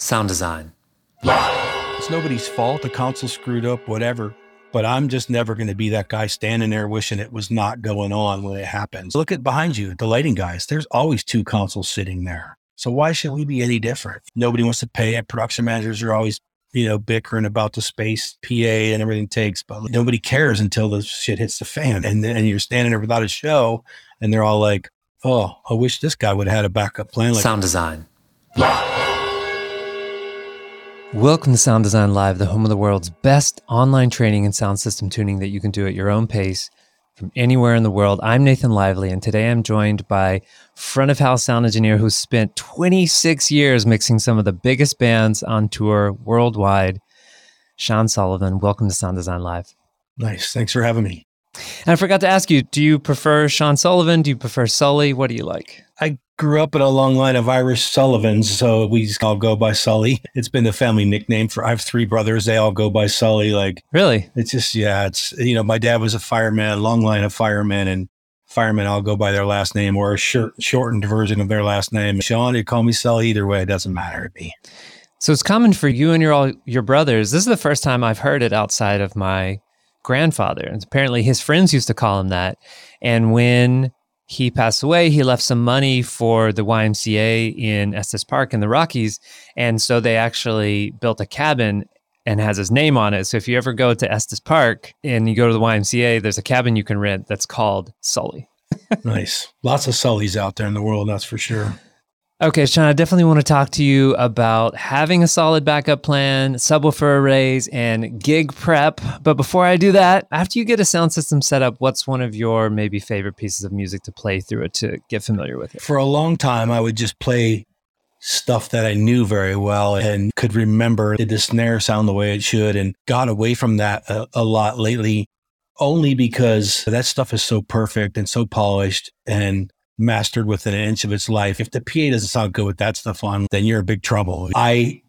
Sound design. It's nobody's fault. The console screwed up, whatever. But I'm just never going to be that guy standing there wishing it was not going on when it happens. Look at behind you, the lighting guys. There's always two consoles sitting there. So why should we be any different? Nobody wants to pay it. Production managers are always, bickering about the space, PA and everything takes, but nobody cares until the shit hits the fan. And you're standing there without a show and they're all like, oh, I wish this guy would have had a backup plan. Like sound design. Welcome to Sound Design Live, the home of the world's best online training and sound system tuning that you can do at your own pace from anywhere in the world. I'm Nathan Lively, and today I'm joined by front of house sound engineer who spent 26 years mixing some of the biggest bands on tour worldwide, Sean Sullivan. Welcome to Sound Design Live. Nice. Thanks for having me. And I forgot to ask you, do you prefer Sean Sullivan? Do you prefer Sully? What do you like? I grew up in a long line of Irish Sullivans, so we all go by Sully. It's been the family nickname for, I have three brothers. They all go by Sully. Like, really? It's just, yeah, it's, my dad was a fireman, long line of firemen, and firemen all go by their last name or a shortened version of their last name. Sean, you call me Sully, either way, it doesn't matter to me. So it's common for you and your brothers. This is the first time I've heard it outside of my grandfather. And apparently his friends used to call him that. And when he passed away, he left some money for the YMCA in Estes Park in the Rockies. And so they actually built a cabin and has his name on it. So if you ever go to Estes Park and you go to the YMCA, there's a cabin you can rent that's called Sully. Nice. Lots of Sullys out there in the world, that's for sure. Okay, Sean, I definitely want to talk to you about having a solid backup plan, subwoofer arrays, and gig prep. But before I do that, after you get a sound system set up, what's one of your maybe favorite pieces of music to play through it to get familiar with it? For a long time, I would just play stuff that I knew very well and could remember. Did the snare sound the way it should? And got away from that a lot lately, only because that stuff is so perfect and so polished and mastered within an inch of its life. If the PA doesn't sound good with that stuff on, then you're in big trouble.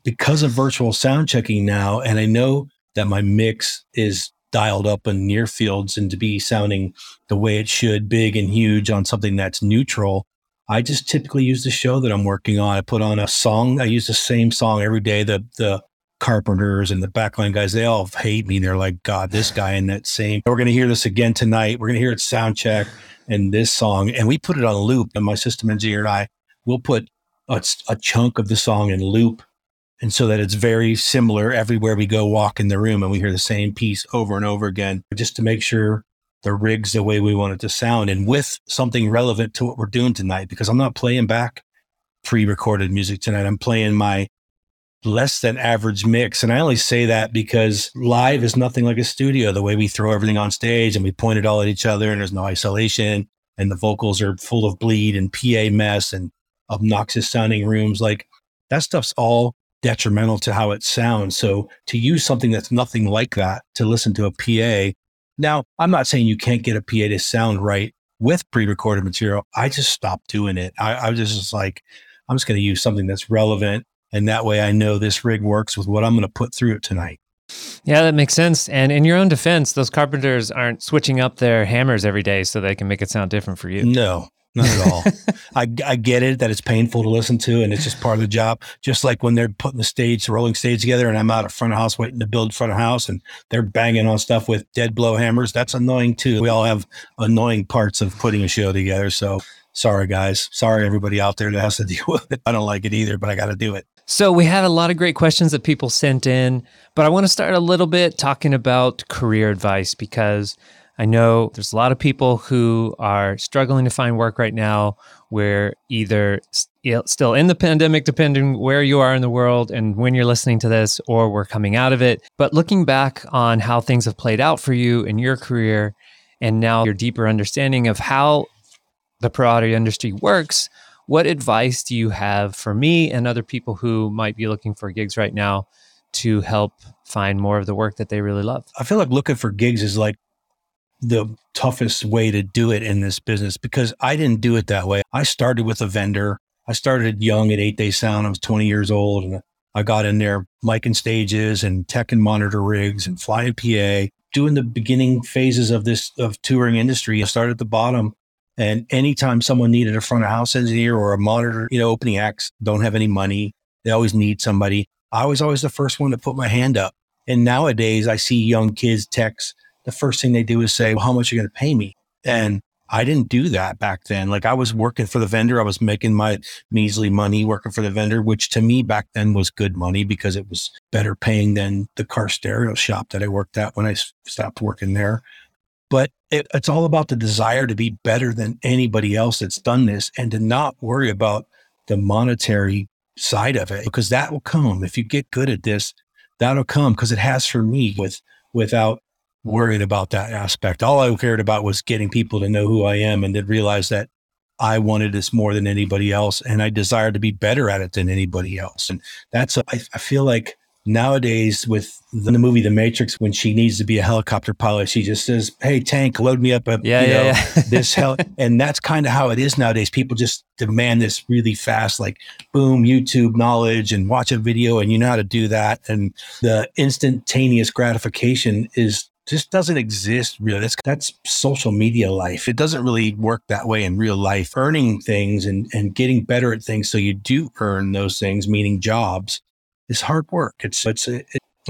Because of virtual sound checking now, and I know that my mix is dialed up in near fields and to be sounding the way it should, big and huge on something that's neutral, I just typically use the show that I'm working on. I put on a song. I use the same song every day. The carpenters and the backline guys, they all hate me. They're like, God, this guy in that same, we're going to hear this again tonight. We're going to hear it sound check. And this song, and we put it on loop, and my system engineer and I will put a chunk of the song in loop, and so that it's very similar everywhere we go walk in the room, and we hear the same piece over and over again, just to make sure the rig's the way we want it to sound, and with something relevant to what we're doing tonight, because I'm not playing back pre-recorded music tonight. I'm playing my less than average mix. And I only say that because live is nothing like a studio, the way we throw everything on stage and we point it all at each other and there's no isolation and the vocals are full of bleed and PA mess and obnoxious sounding rooms. Like that stuff's all detrimental to how it sounds. So to use something that's nothing like that, to listen to a PA. Now, I'm not saying you can't get a PA to sound right with pre-recorded material. I just stopped doing it. I was just like, I'm just going to use something that's relevant. And that way I know this rig works with what I'm going to put through it tonight. Yeah, that makes sense. And in your own defense, those carpenters aren't switching up their hammers every day so they can make it sound different for you. No, not at all. I get it that it's painful to listen to and it's just part of the job. Just like when they're putting the rolling stage together and I'm out of front of house waiting to build front of house and they're banging on stuff with dead blow hammers. That's annoying too. We all have annoying parts of putting a show together. So sorry, guys. Sorry, everybody out there that has to deal with it. I don't like it either, but I got to do it. So we had a lot of great questions that people sent in, but I want to start a little bit talking about career advice, because I know there's a lot of people who are struggling to find work right now. We're either still in the pandemic, depending where you are in the world and when you're listening to this, or we're coming out of it. But looking back on how things have played out for you in your career, and now your deeper understanding of how the pro audio industry works, what advice do you have for me and other people who might be looking for gigs right now to help find more of the work that they really love? I feel like looking for gigs is like the toughest way to do it in this business, because I didn't do it that way. I started with a vendor. I started young at Eighth Day Sound. I was 20 years old and I got in there micing stages and tech and monitor rigs and flying PA, doing the beginning phases of this of touring industry. I started at the bottom. And anytime someone needed a front of house engineer or a monitor, opening acts don't have any money. They always need somebody. I was always the first one to put my hand up. And nowadays I see young kids text. The first thing they do is say, well, how much are you going to pay me? And I didn't do that back then. Like I was working for the vendor. I was making my measly money working for the vendor, which to me back then was good money because it was better paying than the car stereo shop that I worked at when I stopped working there. But it's all about the desire to be better than anybody else that's done this and to not worry about the monetary side of it, because that will come. If you get good at this, that'll come, because it has for me without worried about that aspect. All I cared about was getting people to know who I am and then realize that I wanted this more than anybody else. And I desired to be better at it than anybody else. And that's, I feel like nowadays with the movie, The Matrix, when she needs to be a helicopter pilot, she just says, hey, tank, load me up. This hell. And that's kind of how it is nowadays. People just demand this really fast, like boom, YouTube knowledge and watch a video and you know how to do that. And the instantaneous gratification is just doesn't exist really. That's social media life. It doesn't really work that way in real life. Earning things and getting better at things so you do earn those things, meaning jobs, is hard work. It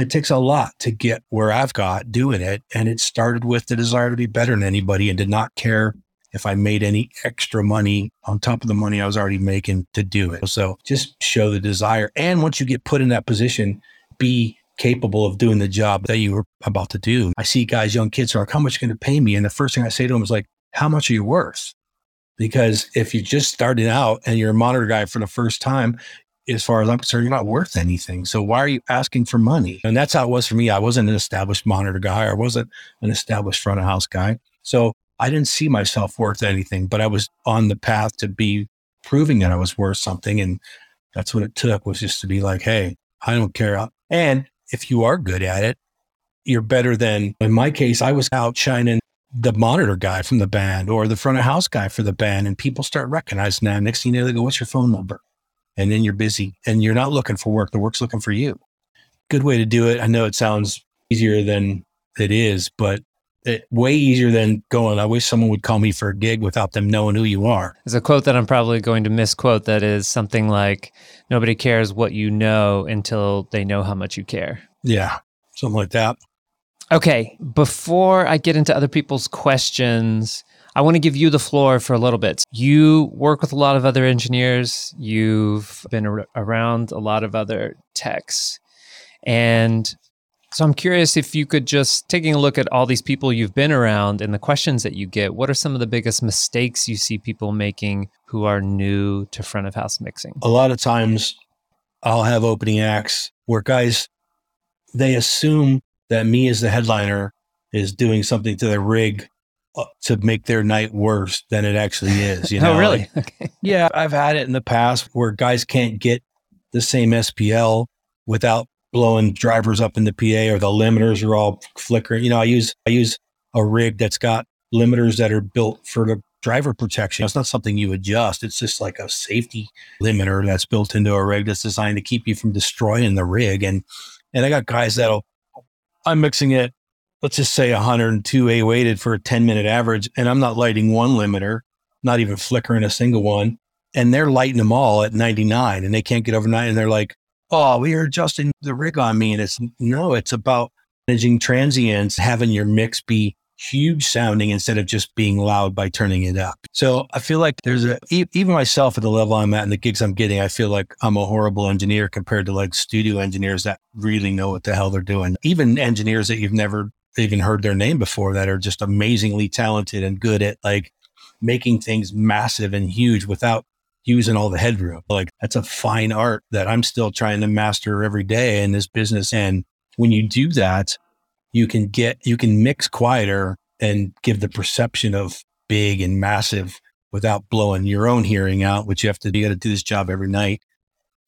takes a lot to get where I've got doing it. And it started with the desire to be better than anybody and did not care if I made any extra money on top of the money I was already making to do it. So just show the desire. And once you get put in that position, be capable of doing the job that you were about to do. I see guys, young kids are like, how much are you going to pay me? And the first thing I say to them is like, how much are you worth? Because if you're just starting out and you're a monitor guy for the first time, as far as I'm concerned, you're not worth anything. So why are you asking for money? And that's how it was for me. I wasn't an established monitor guy. I wasn't an established front of house guy. So I didn't see myself worth anything, but I was on the path to be proving that I was worth something. And that's what it took, was just to be like, hey, I don't care. And if you are good at it, you're better than, in my case, I was outshining the monitor guy from the band or the front of house guy for the band. And people start recognizing that. Next thing you know, they go, what's your phone number? And then you're busy and you're not looking for work. The work's looking for you. Good way to do it. I know it sounds easier than it is, but way easier than going, I wish someone would call me for a gig without them knowing who you are. There's a quote that I'm probably going to misquote that is something like, nobody cares what you know until they know how much you care. Yeah, something like that. Okay, before I get into other people's questions, I want to give you the floor for a little bit. You work with a lot of other engineers. You've been around a lot of other techs. And so I'm curious if you could just, taking a look at all these people you've been around and the questions that you get, what are some of the biggest mistakes you see people making who are new to front of house mixing? A lot of times I'll have opening acts where guys, they assume that me as the headliner is doing something to their rig to make their night worse than it actually is. You know? Oh, really? Like, okay. Yeah, I've had it in the past where guys can't get the same SPL without blowing drivers up in the PA, or the limiters are all flickering. You know, I use a rig that's got limiters that are built for the driver protection. It's not something you adjust. It's just like a safety limiter that's built into a rig that's designed to keep you from destroying the rig. And I got guys I'm mixing it, let's just say 102A weighted for a 10-minute average, and I'm not lighting one limiter, not even flickering a single one, and they're lighting them all at 99, and they can't get over 90, and they're like, oh, we are adjusting the rig on me. And it's about managing transients, having your mix be huge sounding instead of just being loud by turning it up. So I feel like there's even myself at the level I'm at and the gigs I'm getting, I feel like I'm a horrible engineer compared to like studio engineers that really know what the hell they're doing. Even engineers that you've never even heard their name before that are just amazingly talented and good at like making things massive and huge without using all the headroom. Like that's a fine art that I'm still trying to master every day in this business. And when you do that, you can mix quieter and give the perception of big and massive without blowing your own hearing out, which you got to do this job every night.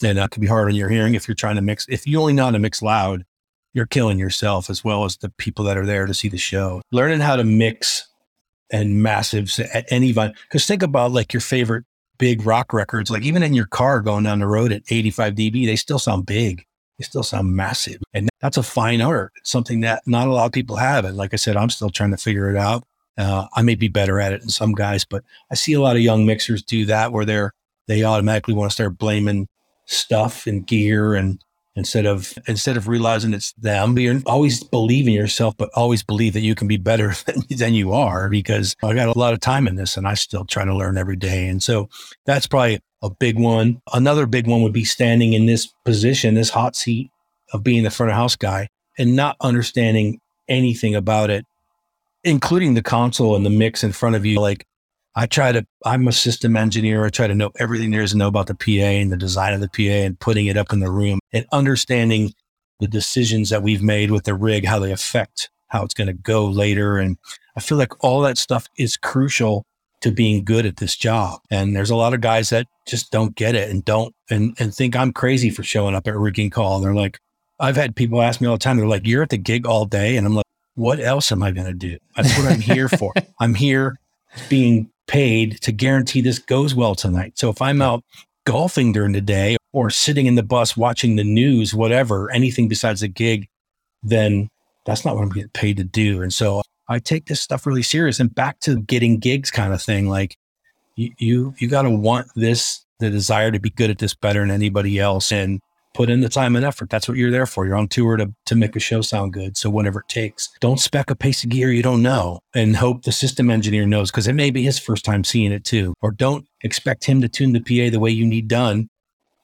And that can be hard on your hearing. If you're trying to mix, if you only know how to mix loud, you're killing yourself as well as the people that are there to see the show. Learning how to mix and massives at any volume. Cause think about like your favorite big rock records, like even in your car going down the road at 85 dB, they still sound big. They still sound massive. And that's a fine art. It's something that not a lot of people have. And like I said, I'm still trying to figure it out. I may be better at it than some guys, but I see a lot of young mixers do that where they automatically want to start blaming stuff and gear, and instead of realizing it's them, you always believe in yourself, but always believe that you can be better than you are, because I got a lot of time in this and I still try to learn every day. And so that's probably a big one. Another big one would be standing in this position, this hot seat of being the front of house guy and not understanding anything about it, including the console and the mix in front of you. Like I'm a system engineer. I try to know everything there is to know about the PA and the design of the PA and putting it up in the room and understanding the decisions that we've made with the rig, how they affect how it's going to go later. And I feel like all that stuff is crucial to being good at this job. And there's a lot of guys that just don't get it and think I'm crazy for showing up at rigging call. And they're like, I've had people ask me all the time, they're like, you're at the gig all day. And I'm like, what else am I going to do? That's what I'm here for. I'm here being paid to guarantee this goes well tonight. So if I'm out golfing during the day or sitting in the bus watching the news, whatever, anything besides a gig, then that's not what I'm getting paid to do. And so I take this stuff really serious. And back to getting gigs kind of thing, like you got to want this, the desire to be good at this better than anybody else, and put in the time and effort. That's what you're there for. You're on tour to make a show sound good. So whatever it takes, don't spec a piece of gear you don't know and hope the system engineer knows, because it may be his first time seeing it too. Or don't expect him to tune the PA the way you need done,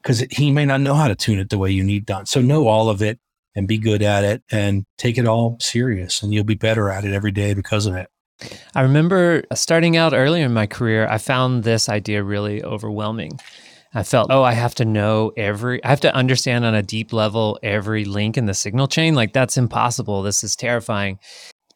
because he may not know how to tune it the way you need done. So know all of it and be good at it and take it all serious, and you'll be better at it every day because of it. I remember starting out earlier in my career, I found this idea really overwhelming. I felt, I have to understand on a deep level every link in the signal chain. Like, that's impossible. This is terrifying.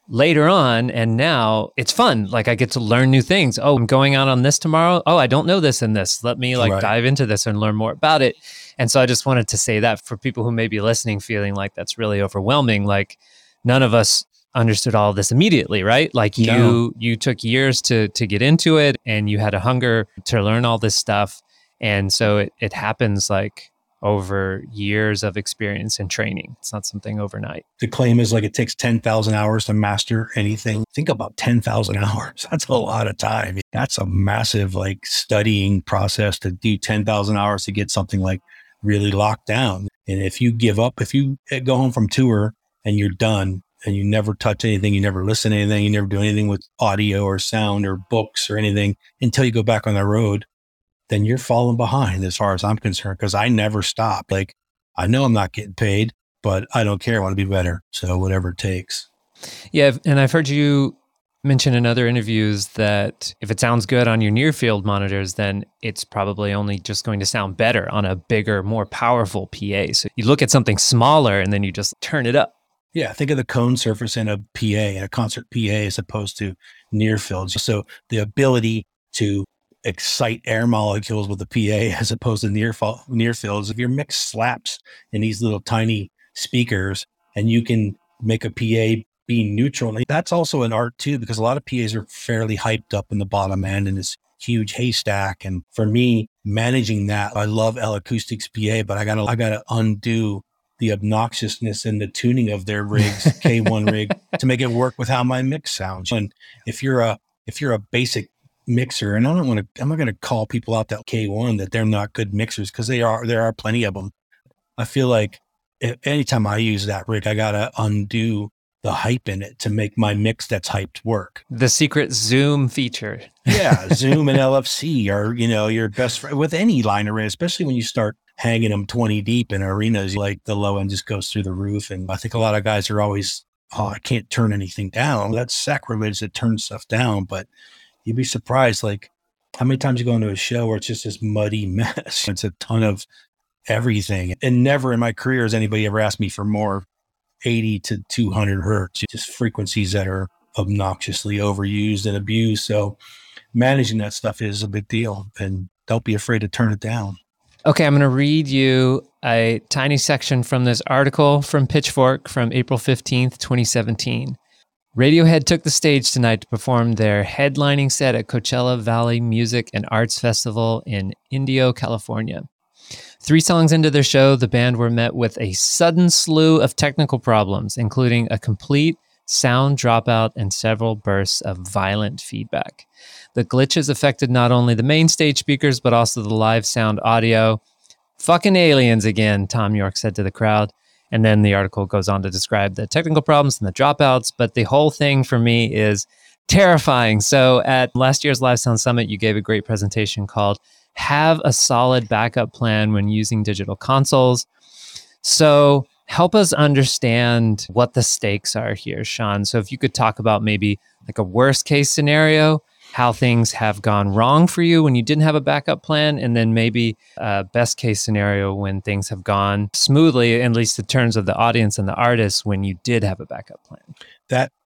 Later on, and now it's fun. Like, I get to learn new things. Oh, I'm going out on this tomorrow. Oh, I don't know this and this. Let me dive into this and learn more about it. And so I just wanted to say that for people who may be listening, feeling like that's really overwhelming. Like, none of us understood all this immediately, right? Like you took years to get into it, and you had a hunger to learn all this stuff. And so it happens like over years of experience and training. It's not something overnight. The claim is like it takes 10,000 hours to master anything. Think about 10,000 hours. That's a lot of time. That's a massive like studying process to do 10,000 hours to get something like really locked down. And if you give up, if you go home from tour and you're done and you never touch anything, you never listen to anything, you never do anything with audio or sound or books or anything until you go back on the road, then you're falling behind as far as I'm concerned, because I never stop. Like, I know I'm not getting paid, but I don't care. I want to be better. So whatever it takes. Yeah. And I've heard you mention in other interviews that if it sounds good on your near field monitors, then it's probably only just going to sound better on a bigger, more powerful PA. So you look at something smaller and then you just turn it up. Yeah, think of the cone surface in a PA, in a concert PA, as opposed to near fields. So the ability to excite air molecules with the PA as opposed to near fields. If your mix slaps in these little tiny speakers and you can make a PA be neutral, and that's also an art too, because a lot of PAs are fairly hyped up in the bottom end in this huge haystack. And for me, managing that, I love L-Acoustics PA, but I gotta undo the obnoxiousness and the tuning of their rigs, K1 rig, to make it work with how my mix sounds. And if you're a basic mixer, and I'm not going to call people out that K1 that they're not good mixers, because they are. There are plenty of them. I feel like anytime I use that rig, I gotta undo the hype in it to make my mix that's hyped work. The secret Zoom feature. Yeah, Zoom and LFC are your best friend with any line array, especially when you start hanging them 20 deep in arenas. Like, the low end just goes through the roof, and I think a lot of guys are always, oh, I can't turn anything down. That's sacrilege to turn stuff down, but you'd be surprised, like, how many times you go into a show where it's just this muddy mess. It's a ton of everything. And never in my career has anybody ever asked me for more 80 to 200 hertz, just frequencies that are obnoxiously overused and abused. So managing that stuff is a big deal, and don't be afraid to turn it down. Okay, I'm going to read you a tiny section from this article from Pitchfork from April 15th, 2017. Radiohead took the stage tonight to perform their headlining set at Coachella Valley Music and Arts Festival in Indio, California. 3 songs into their show, the band were met with a sudden slew of technical problems, including a complete sound dropout and several bursts of violent feedback. The glitches affected not only the main stage speakers, but also the live sound audio. Fucking aliens again, Thom Yorke said to the crowd. And then the article goes on to describe the technical problems and the dropouts. But the whole thing for me is terrifying. So at last year's Live Sound Summit, you gave a great presentation called Have a Solid Backup Plan When Using Digital Consoles. So help us understand what the stakes are here, Sean. So if you could talk about maybe like a worst case scenario, how things have gone wrong for you when you didn't have a backup plan, and then maybe a best case scenario when things have gone smoothly, at least in terms of the audience and the artists, when you did have a backup plan.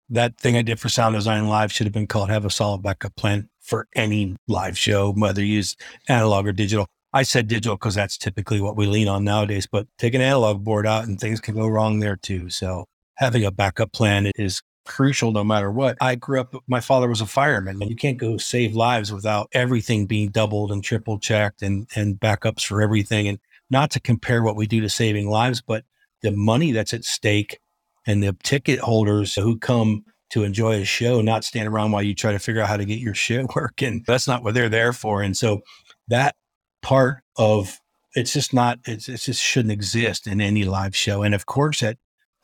That thing I did for Sound Design Live should have been called Have a Solid Backup Plan for any live show, whether you use analog or digital. I said digital because that's typically what we lean on nowadays, but take an analog board out and things can go wrong there too. So having a backup plan is crucial no matter what. I grew up, my father was a fireman, and you can't go save lives without everything being doubled and triple checked and backups for everything. And not to compare what we do to saving lives, but the money that's at stake and the ticket holders who come to enjoy a show, not stand around while you try to figure out how to get your shit working. That's not what they're there for. And so that part of it's just not, it's just shouldn't exist in any live show. And of course, at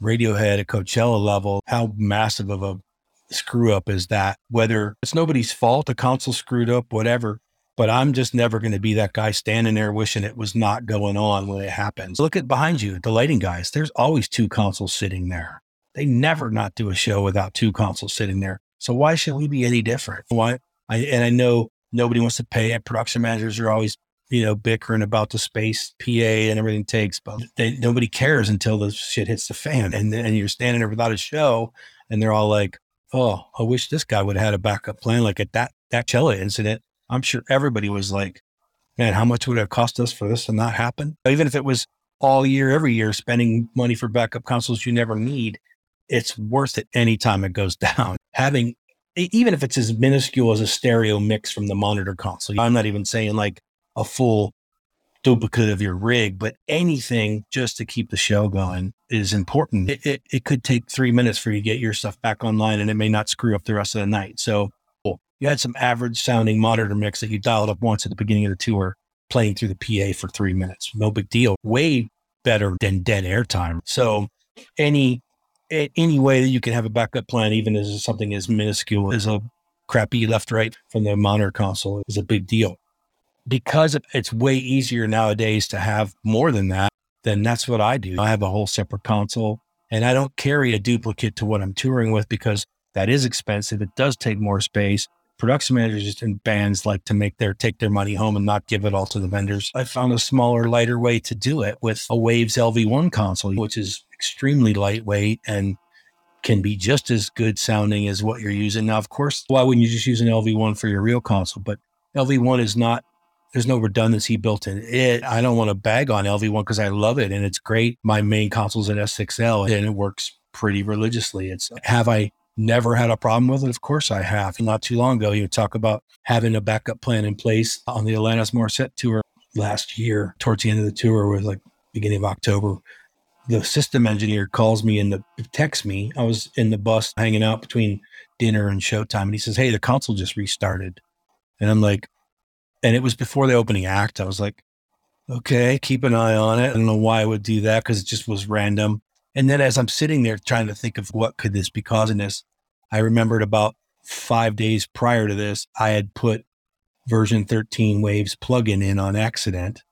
Radiohead, at Coachella level, how massive of a screw up is that? Whether it's nobody's fault, a console screwed up, whatever, but I'm just never going to be that guy standing there wishing it was not going on when it happens. Look at behind you, the lighting guys, there's always two consoles sitting there. They never not do a show without two consoles sitting there. So why should we be any different? I know nobody wants to pay, and production managers are always, bickering about the space PA and everything takes, but nobody cares until the shit hits the fan. And you're standing there without a show and they're all like, oh, I wish this guy would have had a backup plan. Like at that Coachella incident, I'm sure everybody was like, man, how much would it have cost us for this to not happen? Even if it was all year, every year, spending money for backup consoles you never need, it's worth it any time it goes down. Having, even if it's as minuscule as a stereo mix from the monitor console, I'm not even saying like a full duplicate of your rig, but anything just to keep the show going is important. It could take 3 minutes for you to get your stuff back online, and it may not screw up the rest of the night. So you had some average sounding monitor mix that you dialed up once at the beginning of the tour, playing through the PA for 3 minutes. No big deal. Way better than dead airtime. So any way that you can have a backup plan, even as something as minuscule as a crappy left, right from the monitor console, is a big deal. Because it's way easier nowadays to have more than that, then that's what I do. I have a whole separate console, and I don't carry a duplicate to what I'm touring with because that is expensive. It does take more space. Production managers and bands like to take their money home and not give it all to the vendors. I found a smaller, lighter way to do it with a Waves LV-1 console, which is extremely lightweight and can be just as good sounding as what you're using. Now, of course, why wouldn't you just use an LV-1 for your real console? But LV-1 is not, there's no redundancy built in it. I don't want to bag on LV-1 because I love it and it's great. My main console's an S6L and it works pretty religiously. Have I never had a problem with it? Of course I have. Not too long ago, you talk about having a backup plan in place on the Alanis Morissette tour last year. Towards the end of the tour, was like beginning of October, the system engineer calls me and texts me. I was in the bus hanging out between dinner and showtime, and he says, "Hey, the console just restarted," and I'm like, and it was before the opening act. I was like, okay, keep an eye on it. I don't know why I would do that because it just was random. And then as I'm sitting there trying to think of what could this be causing this, I remembered about 5 days prior to this, I had put version 13 Waves plugin in on accident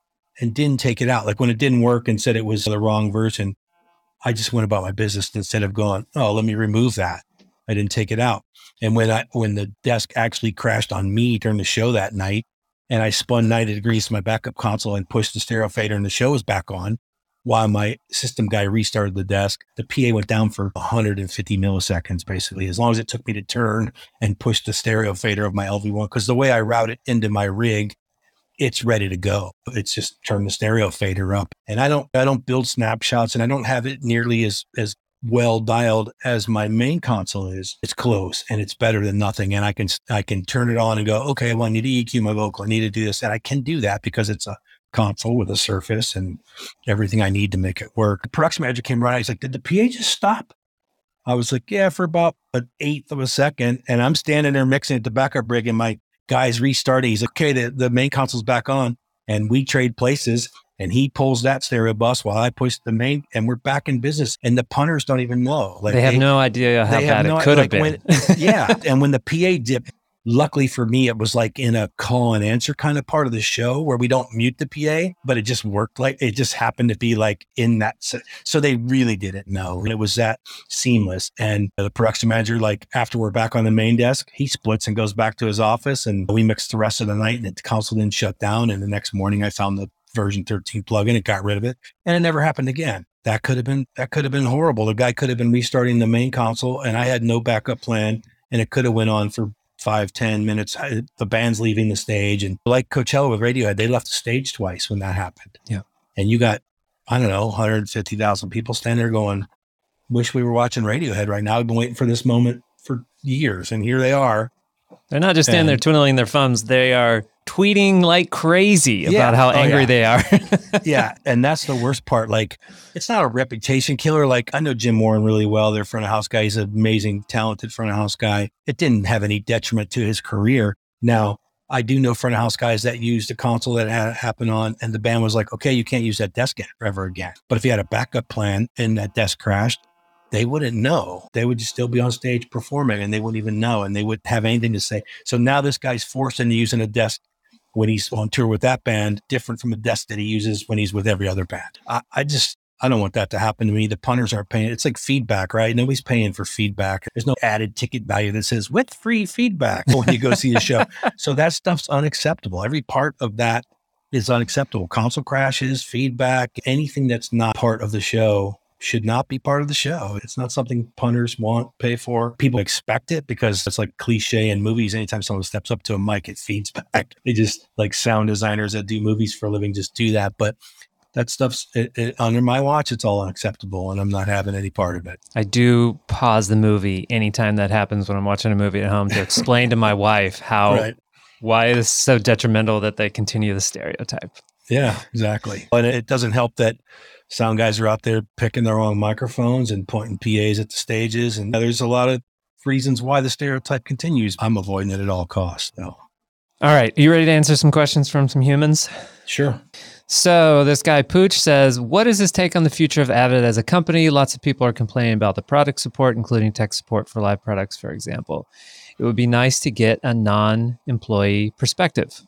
and didn't take it out. Like when it didn't work and said it was the wrong version, I just went about my business instead of going, oh, let me remove that. I didn't take it out. And when the desk actually crashed on me during the show that night, and I spun 90 degrees to my backup console and pushed the stereo fader and the show was back on while my system guy restarted the desk. The PA went down for 150 milliseconds, basically, as long as it took me to turn and push the stereo fader of my LV-1. Because the way I route it into my rig, it's ready to go. It's just turn the stereo fader up. And I don't build snapshots, and I don't have it nearly as well dialed as my main console is. It's close and it's better than nothing. And I can turn it on and go, okay, well, I need to EQ my vocal. I need to do this. And I can do that because it's a console with a surface and everything I need to make it work. The production manager came right. He's like, did the PA just stop? I was like, yeah, for about an eighth of a second. And I'm standing there mixing at the backup rig and my guy's restarting. He's like, okay, the main console's back on. And we trade places. and he pulls that stereo bus while I push the main, and we're back in business. And the punters don't even know. Like, they have no idea how bad it could have been. Yeah. And when the PA dipped, luckily for me, it was like in a call and answer kind of part of the show where we don't mute the PA, but it just worked. Like it just happened to be like in that. So they really didn't know. And it was that seamless. And the production manager, like after we're back on the main desk, he splits and goes back to his office, and we mixed the rest of the night, and the console didn't shut down. And the next morning I found the version 13 plugin. It got rid of it, and it never happened again. That could have been horrible. The guy could have been restarting the main console, and I had no backup plan, and it could have went on for 5-10 minutes, the band's leaving the stage. And like Coachella with Radiohead, they left the stage twice when that happened. Yeah. And you got, I don't know, 150,000 people standing there going, wish we were watching Radiohead right now. I've been waiting for this moment for years. And here they are. They're not just standing there twiddling their thumbs. They are tweeting like crazy about how angry they are. Yeah. And that's the worst part. Like, it's not a reputation killer. Like, I know Jim Warren really well. Their front of house guy. He's an amazing, talented front of house guy. It didn't have any detriment to his career. Now, I do know front of house guys that used a console that had happened on, and the band was like, okay, you can't use that desk ever again. But if you had a backup plan and that desk crashed, they wouldn't know. They would just still be on stage performing, and they wouldn't even know, and they wouldn't have anything to say. So now this guy's forced into using a desk when he's on tour with that band, different from a desk that he uses when he's with every other band. I don't want that to happen to me. The punters aren't paying. It's like feedback, right? Nobody's paying for feedback. There's no added ticket value that says, with free feedback when you go see the show. So that stuff's unacceptable. Every part of that is unacceptable. Console crashes, feedback, anything that's not part of the show should not be part of the show. It's not something punters want, pay for. People expect it because it's like cliche in movies. Anytime someone steps up to a mic, it feeds back. They just, like sound designers that do movies for a living, just do that. But that stuff's under my watch. It's all unacceptable, and I'm not having any part of it. I do pause the movie anytime that happens when I'm watching a movie at home to explain to my wife how, why it is so detrimental that they continue the stereotype. Yeah, exactly. And it doesn't help that sound guys are out there picking their own microphones and pointing PAs at the stages. And there's a lot of reasons why the stereotype continues. I'm avoiding it at all costs, though. All right. Are you ready to answer some questions from some humans? Sure. So this guy Pooch says, what is his take on the future of Avid as a company? Lots of people are complaining about the product support, including tech support for live products, for example. It would be nice to get a non-employee perspective.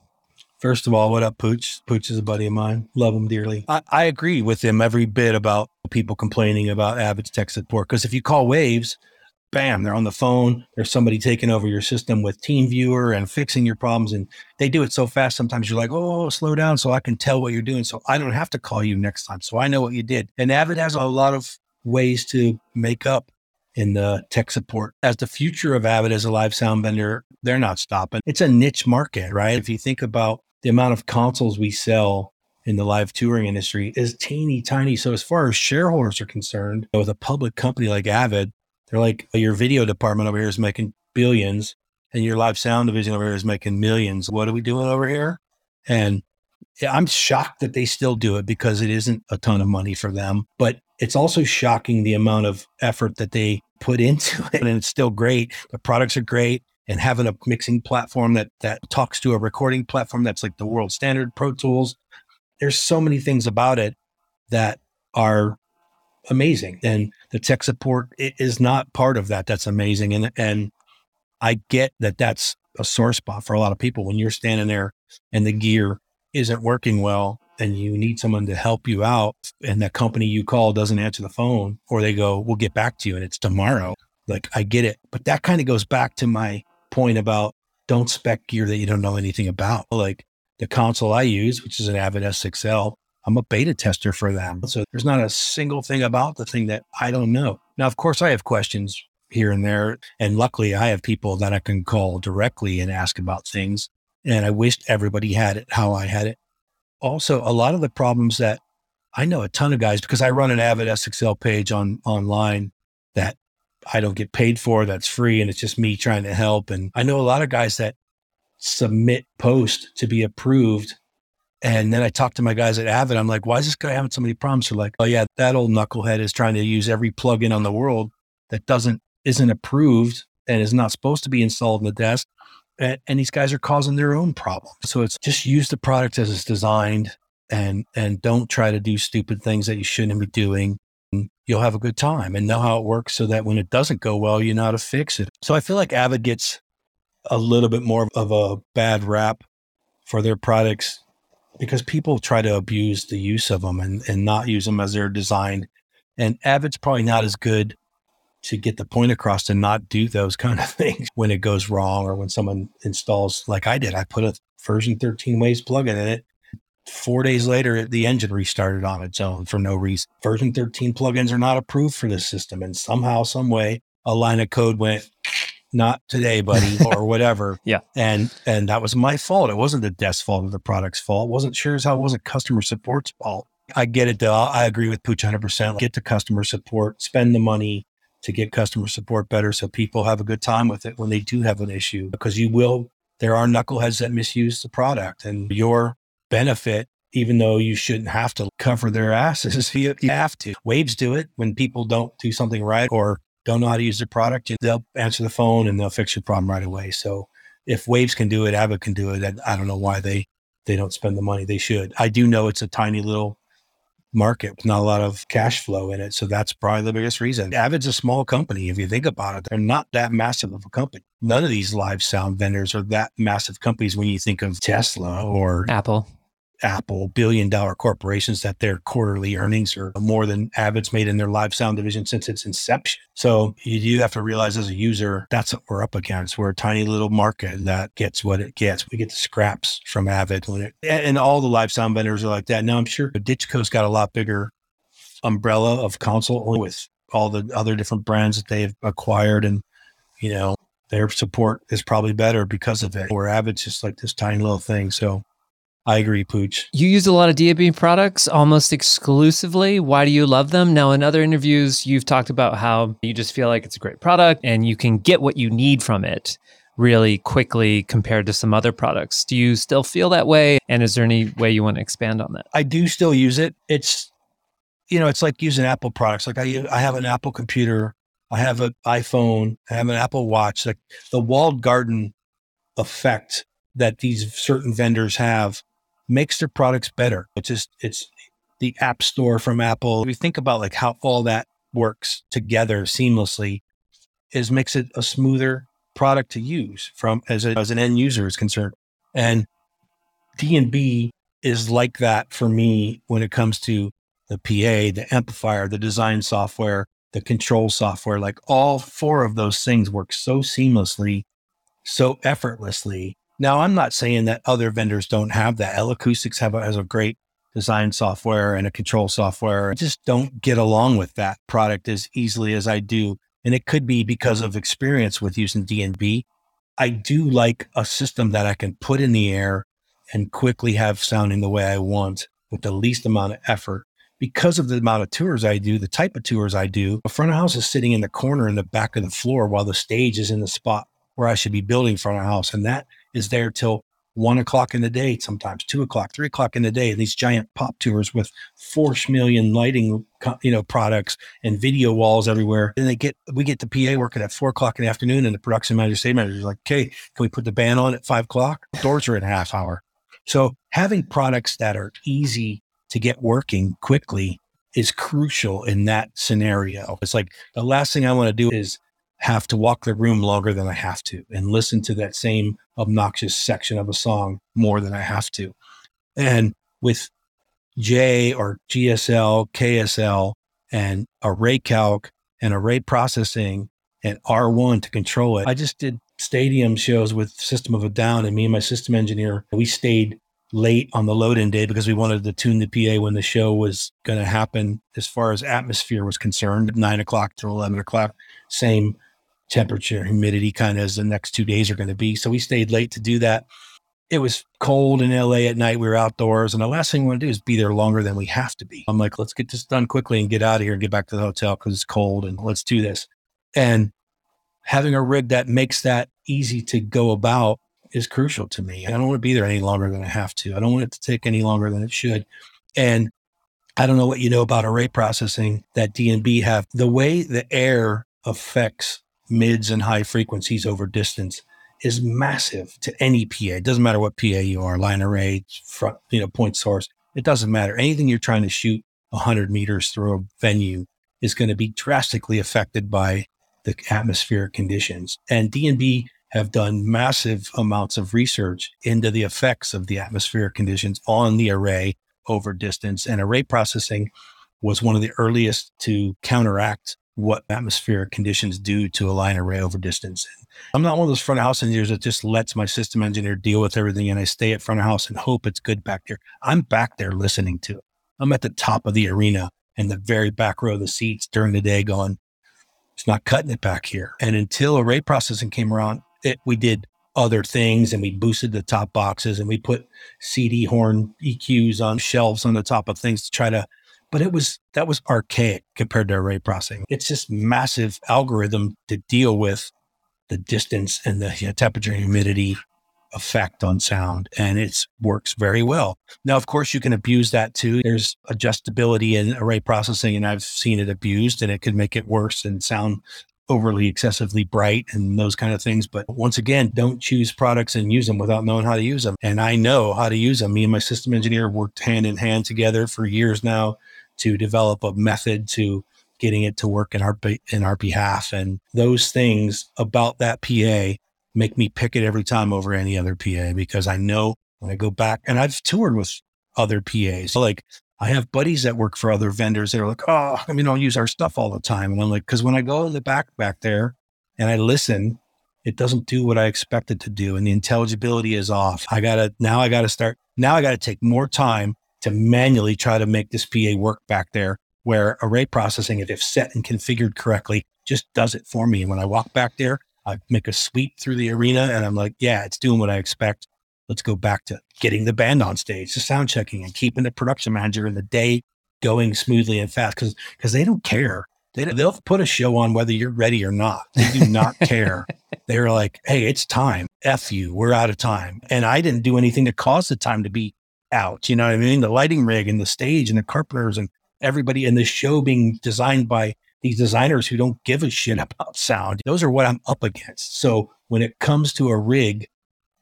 First of all, what up, Pooch? Pooch is a buddy of mine. Love him dearly. I agree with him every bit about people complaining about Avid's tech support. Because if you call Waves, bam, they're on the phone. There's somebody taking over your system with TeamViewer and fixing your problems. And they do it so fast, sometimes you're like, oh, slow down so I can tell what you're doing. So I don't have to call you next time. So I know what you did. And Avid has a lot of ways to make up in the tech support. As the future of Avid as a live sound vendor, they're not stopping. It's a niche market, right? If you think about the amount of consoles we sell in the live touring industry is teeny tiny. So as far as shareholders are concerned, with a public company like Avid, they're like, your video department over here is making billions and your live sound division over here is making millions. What are we doing over here? And I'm shocked that they still do it because it isn't a ton of money for them. But it's also shocking the amount of effort that they put into it. And it's still great. The products are great. And having a mixing platform that talks to a recording platform that's like the world standard, Pro Tools. There's so many things about it that are amazing. And the tech support is not part of that. That's amazing. And I get that that's a sore spot for a lot of people. When you're standing there and the gear isn't working well and you need someone to help you out and the company you call doesn't answer the phone, or they go, we'll get back to you and it's tomorrow. Like, I get it. But that kind of goes back to my point about don't spec gear that you don't know anything about. Like the console I use, which is an Avid S6L, I'm a beta tester for them. So there's not a single thing about the thing that I don't know. Now, of course, I have questions here and there. And luckily, I have people that I can call directly and ask about things. And I wished everybody had it how I had it. Also, a lot of the problems that I know a ton of guys, because I run an Avid S6L page online that I don't get paid for, that's free, and it's just me trying to help. And I know a lot of guys that submit posts to be approved. And then I talk to my guys at Avid. I'm like, why is this guy having so many problems? They're like, oh yeah, that old knucklehead is trying to use every plugin on the world that isn't approved and is not supposed to be installed in the desk. And these guys are causing their own problems. So it's just use the product as it's designed and don't try to do stupid things that you shouldn't be doing. You'll have a good time and know how it works so that when it doesn't go well, you know how to fix it. So I feel like Avid gets a little bit more of a bad rap for their products because people try to abuse the use of them and not use them as they're designed. And Avid's probably not as good to get the point across to not do those kind of things when it goes wrong or when someone installs, like I did. I put a version 13 Waves plugin in it. 4 days later, the engine restarted on its own for no reason. Version 13 plugins are not approved for this system. And somehow, some way, a line of code went, not today, buddy, or whatever. Yeah. And that was my fault. It wasn't the dev's fault or the product's fault. It wasn't sure as hell. It wasn't customer support's fault. I get it though. I agree with Pooch 100%. Get to customer support, spend the money to get customer support better so people have a good time with it when they do have an issue, because you will, there are knuckleheads that misuse the product and your benefit, even though you shouldn't have to cover their asses. You have to. Waves do it when people don't do something right or don't know how to use their product. They'll answer the phone and they'll fix your problem right away. So if Waves can do it, Avid can do it. And I don't know why they don't spend the money they should. I do know it's a tiny little market with not a lot of cash flow in it. So that's probably the biggest reason. Avid's a small company. If you think about it, they're not that massive of a company. None of these live sound vendors are that massive companies when you think of Tesla or Apple, billion-dollar corporations that their quarterly earnings are more than Avid's made in their live sound division since its inception. So you do have to realize as a user, that's what we're up against. We're a tiny little market that gets what it gets. We get the scraps from Avid. And all the live sound vendors are like that. Now, I'm sure DiGiCo's got a lot bigger umbrella of console with all the other different brands that they've acquired. And, you know, their support is probably better because of it. Where Avid's just like this tiny little thing. So I agree, Pooch. You use a lot of D&B products almost exclusively. Why do you love them? Now, in other interviews, you've talked about how you just feel like it's a great product and you can get what you need from it really quickly compared to some other products. Do you still feel that way? And is there any way you want to expand on that? I do still use it. It's, you know, it's like using Apple products. Like I have an Apple computer. I have an iPhone. I have an Apple Watch. Like the walled garden effect that these certain vendors have makes their products better. It's the App Store from Apple. If you think about like how all that works together seamlessly, is makes it a smoother product to use from as an end user is concerned. And D&B is like that for me when it comes to the PA, the amplifier, the design software, the control software. Like all four of those things work so seamlessly, so effortlessly. Now, I'm not saying that other vendors don't have that. L-Acoustics has a great design software and a control software. I just don't get along with that product as easily as I do. And it could be because of experience with using D&B. I do like a system that I can put in the air and quickly have sounding the way I want with the least amount of effort. Because of the amount of tours I do, the type of tours I do, a front of house is sitting in the corner in the back of the floor while the stage is in the spot where I should be building front of house. And that is there till 1 o'clock in the day, sometimes 2 o'clock, 3 o'clock in the day. And these giant pop tours with 4 million lighting, products and video walls everywhere. And we get the PA working at 4 o'clock in the afternoon, and the production manager, stage manager is like, "Okay, can we put the band on at 5 o'clock? Doors are in a half hour." So having products that are easy to get working quickly is crucial in that scenario. It's like the last thing I want to do is have to walk the room longer than I have to and listen to that same obnoxious section of a song more than I have to. And with J or GSL, KSL, and array calc and array processing and R1 to control it, I just did stadium shows with System of a Down, and me and my system engineer, we stayed late on the load-in day because we wanted to tune the PA when the show was going to happen as far as atmosphere was concerned, 9 o'clock to 11 o'clock, same temperature, humidity kind of as the next 2 days are going to be. So we stayed late to do that. It was cold in LA at night. We were outdoors. And the last thing we want to do is be there longer than we have to be. I'm like, let's get this done quickly and get out of here and get back to the hotel because it's cold and let's do this. And having a rig that makes that easy to go about is crucial to me. I don't want to be there any longer than I have to. I don't want it to take any longer than it should. And I don't know what you know about array processing that D&B have. The way the air affects mids and high frequencies over distance is massive to any PA. It doesn't matter what PA you are, line array, front, point source. It doesn't matter. Anything you're trying to shoot 100 meters through a venue is going to be drastically affected by the atmospheric conditions. And D&B have done massive amounts of research into the effects of the atmospheric conditions on the array over distance. And array processing was one of the earliest to counteract what atmospheric conditions do to a line array over distance. And I'm not one of those front of house engineers that just lets my system engineer deal with everything and I stay at front of house and hope it's good back there. I'm back there listening to it. I'm at the top of the arena and the very back row of the seats during the day going, it's not cutting it back here. And until array processing came around, we did other things and we boosted the top boxes and we put CD horn EQs on shelves on the top of things to try to, but that was archaic compared to array processing. It's just massive algorithm to deal with the distance and the temperature and humidity effect on sound. And it works very well. Now, of course, you can abuse that too. There's adjustability in array processing, and I've seen it abused, and it could make it worse and sound overly excessively bright and those kind of things. But once again, don't choose products and use them without knowing how to use them. And I know how to use them. Me and my system engineer worked hand in hand together for years now to develop a method to getting it to work in our behalf. And those things about that PA make me pick it every time over any other PA, because I know when I go back, and I've toured with other PAs. Like, I have buddies that work for other vendors that are like, oh, I mean, I'll use our stuff all the time. And I'm like, because when I go to the back there and I listen, it doesn't do what I expect it to do. And the intelligibility is off. I got to take more time to manually try to make this PA work back there, where array processing, if set and configured correctly, just does it for me. And when I walk back there, I make a sweep through the arena and I'm like, yeah, it's doing what I expect. Let's go back to getting the band on stage, to sound checking and keeping the production manager and the day going smoothly and fast, because they don't care. They'll put a show on whether you're ready or not. They do not care. They're like, hey, it's time. F you. We're out of time. And I didn't do anything to cause the time to be out. You know what I mean? The lighting rig and the stage and the carpenters and everybody and the show being designed by these designers who don't give a shit about sound. Those are what I'm up against. So when it comes to a rig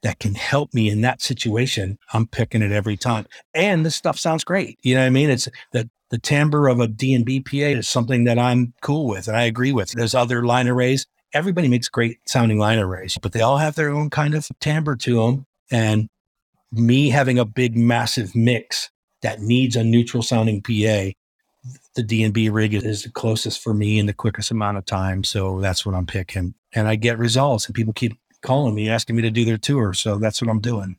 that can help me in that situation, I'm picking it every time. And this stuff sounds great. You know what I mean? It's the timbre of a D&B PA is something that I'm cool with and I agree with. There's other line arrays. Everybody makes great sounding line arrays, but they all have their own kind of timbre to them. And me having a big, massive mix that needs a neutral sounding PA, the D&B rig is the closest for me in the quickest amount of time. So that's what I'm picking. And I get results, and people keep calling me, asking me to do their tour. So that's what I'm doing.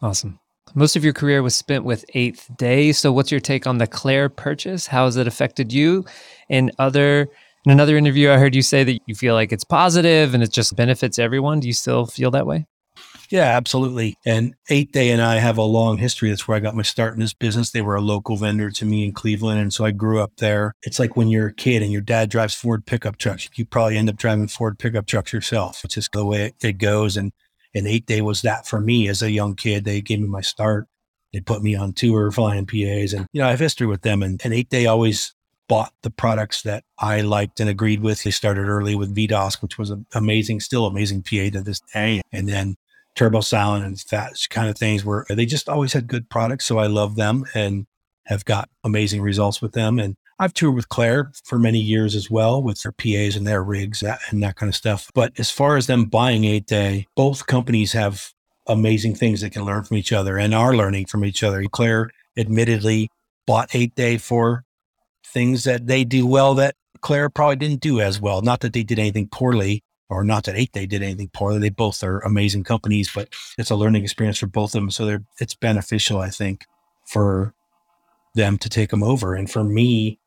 Awesome. Most of your career was spent with Eighth Day. So what's your take on the Clair purchase? How has it affected you? In another interview, I heard you say that you feel like it's positive and it just benefits everyone. Do you still feel that way? Yeah, absolutely. And Eighth Day and I have a long history. That's where I got my start in this business. They were a local vendor to me in Cleveland. And so I grew up there. It's like when you're a kid and your dad drives Ford pickup trucks, you probably end up driving Ford pickup trucks yourself. It's just the way it goes. And Eighth Day was that for me as a young kid. They gave me my start. They put me on tour flying PAs. And, I have history with them. And Eighth Day always bought the products that I liked and agreed with. They started early with VDOS, which was still amazing PA to this day. And then Turbo Sound and that kind of things, where they just always had good products. So I love them and have got amazing results with them. And I've toured with Clair for many years as well, with their PAs and their rigs and that kind of stuff. But as far as them buying Eighth Day, both companies have amazing things that can learn from each other and are learning from each other. Clair admittedly bought Eighth Day for things that they do well that Clair probably didn't do as well. Not that they did anything poorly, or not that Eighth Day did anything poorly. They both are amazing companies, but it's a learning experience for both of them. So it's beneficial, I think, for them to take them over. And for me,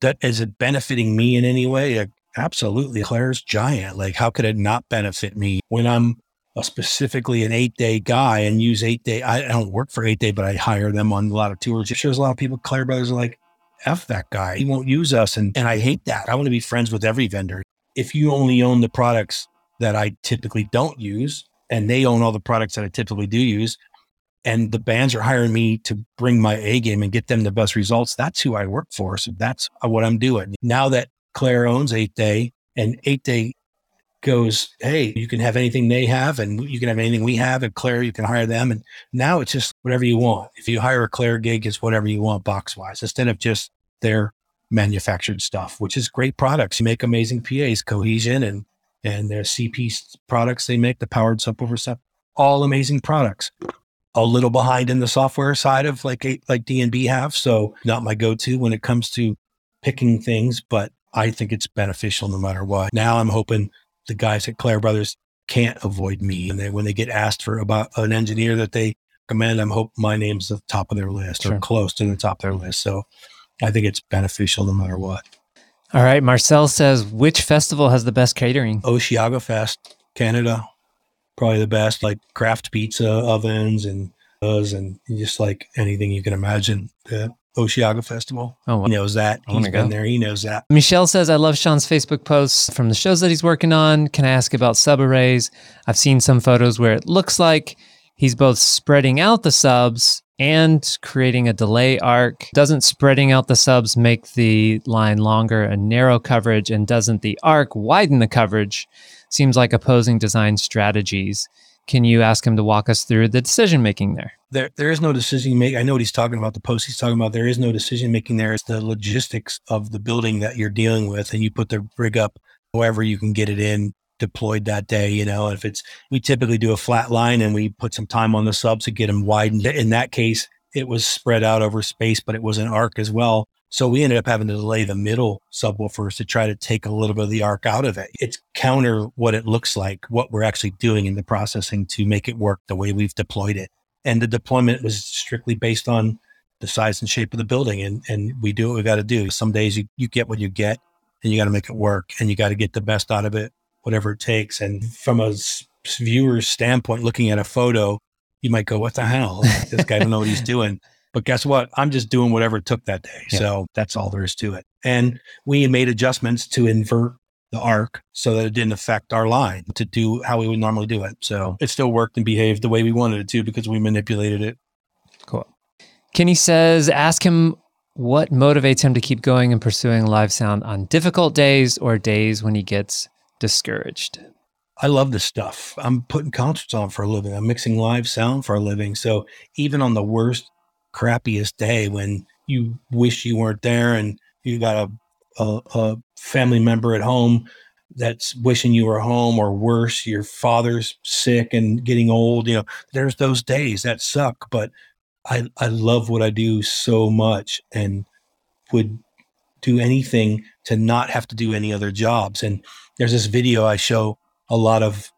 that is it benefiting me in any way? Absolutely. Clair's giant. Like, how could it not benefit me when I'm specifically an Eighth Day guy and use Eighth Day? I don't work for Eighth Day, but I hire them on a lot of tours. There's a lot of people, Clair Brothers, are like, F that guy. He won't use us. And I hate that. I want to be friends with every vendor. If you only own the products that I typically don't use, and they own all the products that I typically do use, and the bands are hiring me to bring my A game and get them the best results, that's who I work for. So that's what I'm doing. Now that Clair owns Eighth Day, and Eighth Day goes, hey, you can have anything they have, and you can have anything we have, and Clair, you can hire them. And now it's just whatever you want. If you hire a Clair gig, it's whatever you want box-wise, instead of just their manufactured stuff, which is great products. You make amazing PAs, Cohesion, and their CP products they make, the powered subwoofer stuff, all amazing products. A little behind in the software side of like D&B have, so not my go-to when it comes to picking things, but I think it's beneficial no matter what. Now I'm hoping the guys at Clair Brothers can't avoid me. And they, when they get asked for about an engineer that they recommend, I'm hoping my name's at the top of their list, sure, or close to the top of their list. So I think it's beneficial no matter what. All right. Marcel says, which festival has the best catering? Osheaga Fest, Canada. Probably the best, like craft pizza ovens and just like anything you can imagine. Yeah. Osheaga Festival. Oh, wow. He knows that. He's been there. He knows that. Michelle says, I love Sean's Facebook posts from the shows that he's working on. Can I ask about subarrays? I've seen some photos where it looks like he's both spreading out the subs and creating a delay arc. Doesn't spreading out the subs make the line longer and narrow coverage? And doesn't the arc widen the coverage? Seems like opposing design strategies. Can you ask him to walk us through the decision-making there? There is no decision-making. I know what he's talking about, the post he's talking about. There is no decision-making there. It's the logistics of the building that you're dealing with, and you put the rig up however you can get it in, deployed that day. You know, if it's, we typically do a flat line and we put some time on the subs to get them widened. In that case, it was spread out over space, but it was an arc as well. So we ended up having to delay the middle subwoofers to try to take a little bit of the arc out of it. It's counter what it looks like, what we're actually doing in the processing to make it work the way we've deployed it. And the deployment was strictly based on the size and shape of the building. And we do what we got to do. Some days you get what you get, and you got to make it work, and you got to get the best out of it, whatever it takes. And from a viewer's standpoint, looking at a photo, you might go, what the hell? Like, this guy don't know what he's doing. But guess what? I'm just doing whatever it took that day. Yeah. So that's all there is to it. And we made adjustments to invert the arc so that it didn't affect our line to do how we would normally do it. So it still worked and behaved the way we wanted it to because we manipulated it. Cool. Kenny says, ask him what motivates him to keep going and pursuing live sound on difficult days or days when he gets discouraged. I love this stuff. I'm putting concerts on for a living. I'm mixing live sound for a living. So even on the worst, crappiest day when you wish you weren't there and you got a family member at home that's wishing you were home, or worse, your father's sick and getting old, you know, there's those days that suck, but I love what I do so much and would do anything to not have to do any other jobs. And there's this video I show a lot of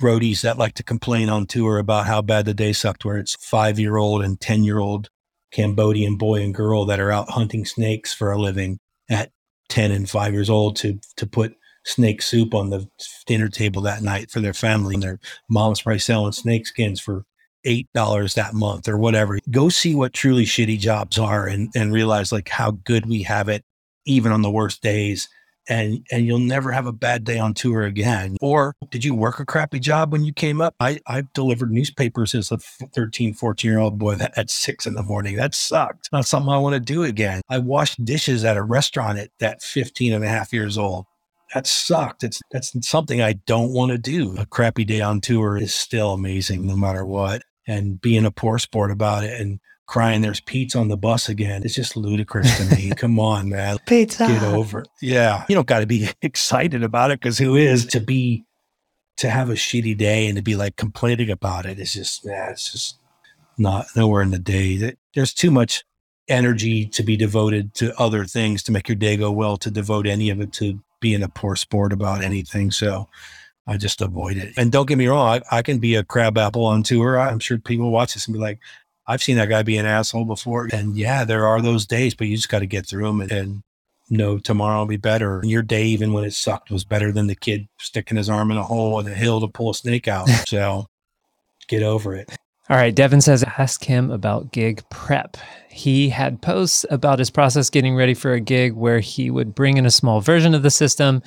roadies that like to complain on tour about how bad the day sucked, where it's 5-year-old and 10-year-old Cambodian boy and girl that are out hunting snakes for a living at 10 and 5 years old to put snake soup on the dinner table that night for their family. And their mom's probably selling snake skins for $8 that month or whatever. Go see what truly shitty jobs are and realize like how good we have it even on the worst days. And you'll never have a bad day on tour again. Or did you work a crappy job when you came up? I delivered newspapers as a 13, 14-year-old boy at 6 a.m. That sucked. Not something I want to do again. I washed dishes at a restaurant at 15 and a half years old. That sucked. That's something I don't want to do. A crappy day on tour is still amazing no matter what. And being a poor sport about it and crying there's pizza on the bus again, it's just ludicrous to me. Come on, man. Pizza. Get over it. Yeah. You don't got to be excited about it, because who is? To have a shitty day and to be like complaining about it, it's just not nowhere in the day. There's too much energy to be devoted to other things to make your day go well, to devote any of it to being a poor sport about anything. So I just avoid it. And don't get me wrong, I can be a crab apple on tour. I'm sure people watch this and be like, I've seen that guy be an asshole before. And yeah, there are those days, but you just got to get through them and know tomorrow will be better. And your day, even when it sucked, was better than the kid sticking his arm in a hole in a hill to pull a snake out. So get over it. All right. Devin says, ask him about gig prep. He had posts about his process getting ready for a gig where he would bring in a small version of the system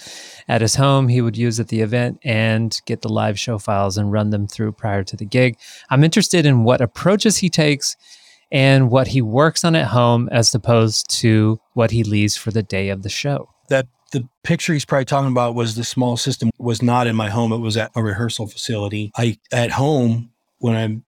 at his home. He would use at the event and get the live show files and run them through prior to the gig. I'm interested in what approaches he takes and what he works on at home as opposed to what he leaves for the day of the show. that the picture he's probably talking about was the small system was not in my home. It was at a rehearsal facility. I at home when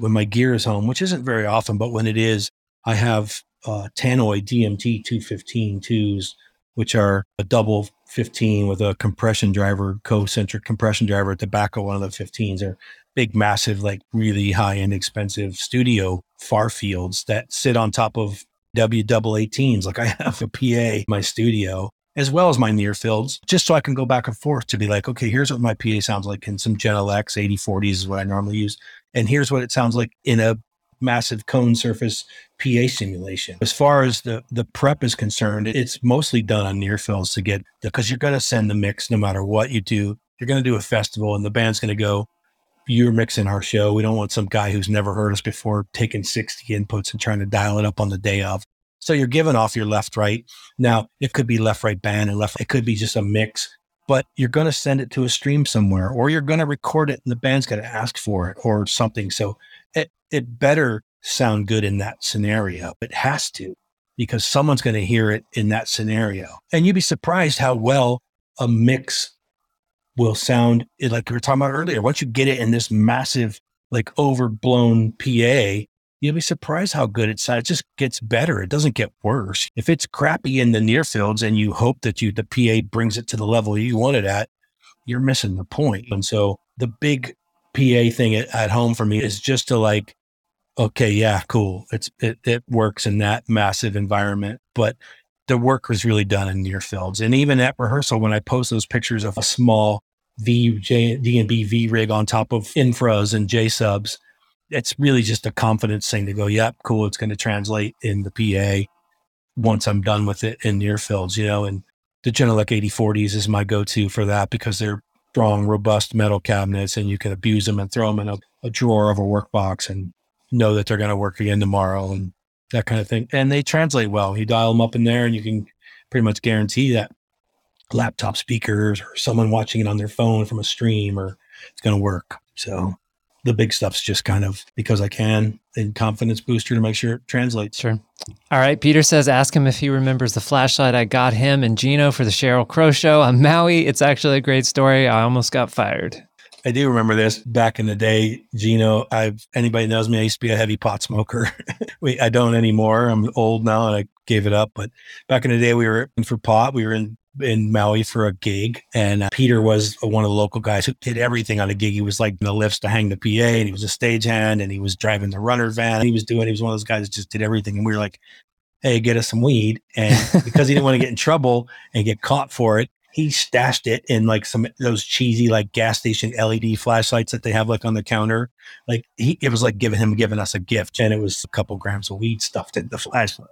my gear is home, which isn't very often, but when it is, I have Tannoy DMT 215 twos, which are a double 15 with a compression driver, co-centric compression driver at the back of one of the 15s. They're big, massive, like really high-end, expensive studio far fields that sit on top of W18s. Like I have a PA in my studio, as well as my near fields, just so I can go back and forth to be like, okay, here's what my PA sounds like in some Genelec 8040s is what I normally use. And here's what it sounds like in a massive cone surface PA simulation. As far as the prep is concerned, it's mostly done on near fields to get, because you're going to send the mix no matter what you do. You're going to do a festival and the band's going to go, you're mixing our show. We don't want some guy who's never heard us before taking 60 inputs and trying to dial it up on the day of. So you're giving off your left, right. Now, it could be left, right band and left. It could be just a mix, but you're going to send it to a stream somewhere, or you're going to record it and the band's going to ask for it or something. So it better sound good in that scenario. It has to, because someone's going to hear it in that scenario. And you'd be surprised how well a mix will sound, like we were talking about earlier. Once you get it in this massive, like overblown PA, you'll be surprised how good it sounds. It just gets better. It doesn't get worse. If it's crappy in the near fields and you hope that the PA brings it to the level you want it at, you're missing the point. And so the big PA thing at home for me is just to like, okay, yeah, cool. It works in that massive environment, but the work was really done in near fields. And even at rehearsal, when I post those pictures of a small D&B V rig on top of infras and J subs, it's really just a confidence thing to go, yep, cool. It's going to translate in the PA once I'm done with it in near fields, and the Genelec 8040s is my go-to for that because they're strong, robust metal cabinets and you can abuse them and throw them in a drawer of a workbox and know that they're going to work again tomorrow and that kind of thing. And they translate well. You dial them up in there and you can pretty much guarantee that laptop speakers or someone watching it on their phone from a stream or it's going to work. So the big stuff's just kind of because I can, and confidence booster to make sure it translates. Sure. All right. Peter says, ask him if he remembers the flashlight I got him and Gino for the Sheryl Crow show on Maui. It's actually a great story. I almost got fired. I do remember this back in the day, Gino. Anybody knows me, I used to be a heavy pot smoker. I don't anymore. I'm old now and I gave it up. But back in the day, we were in for pot. We were in Maui for a gig. And Peter was one of the local guys who did everything on a gig. He was like in the lifts to hang the PA and he was a stagehand and he was driving the runner van. He was one of those guys that just did everything. And we were like, hey, get us some weed. And because he didn't want to get in trouble and get caught for it, he stashed it in like some those cheesy like gas station LED flashlights that they have like on the counter. Like it was like giving us a gift. And it was a couple grams of weed stuffed in the flashlight.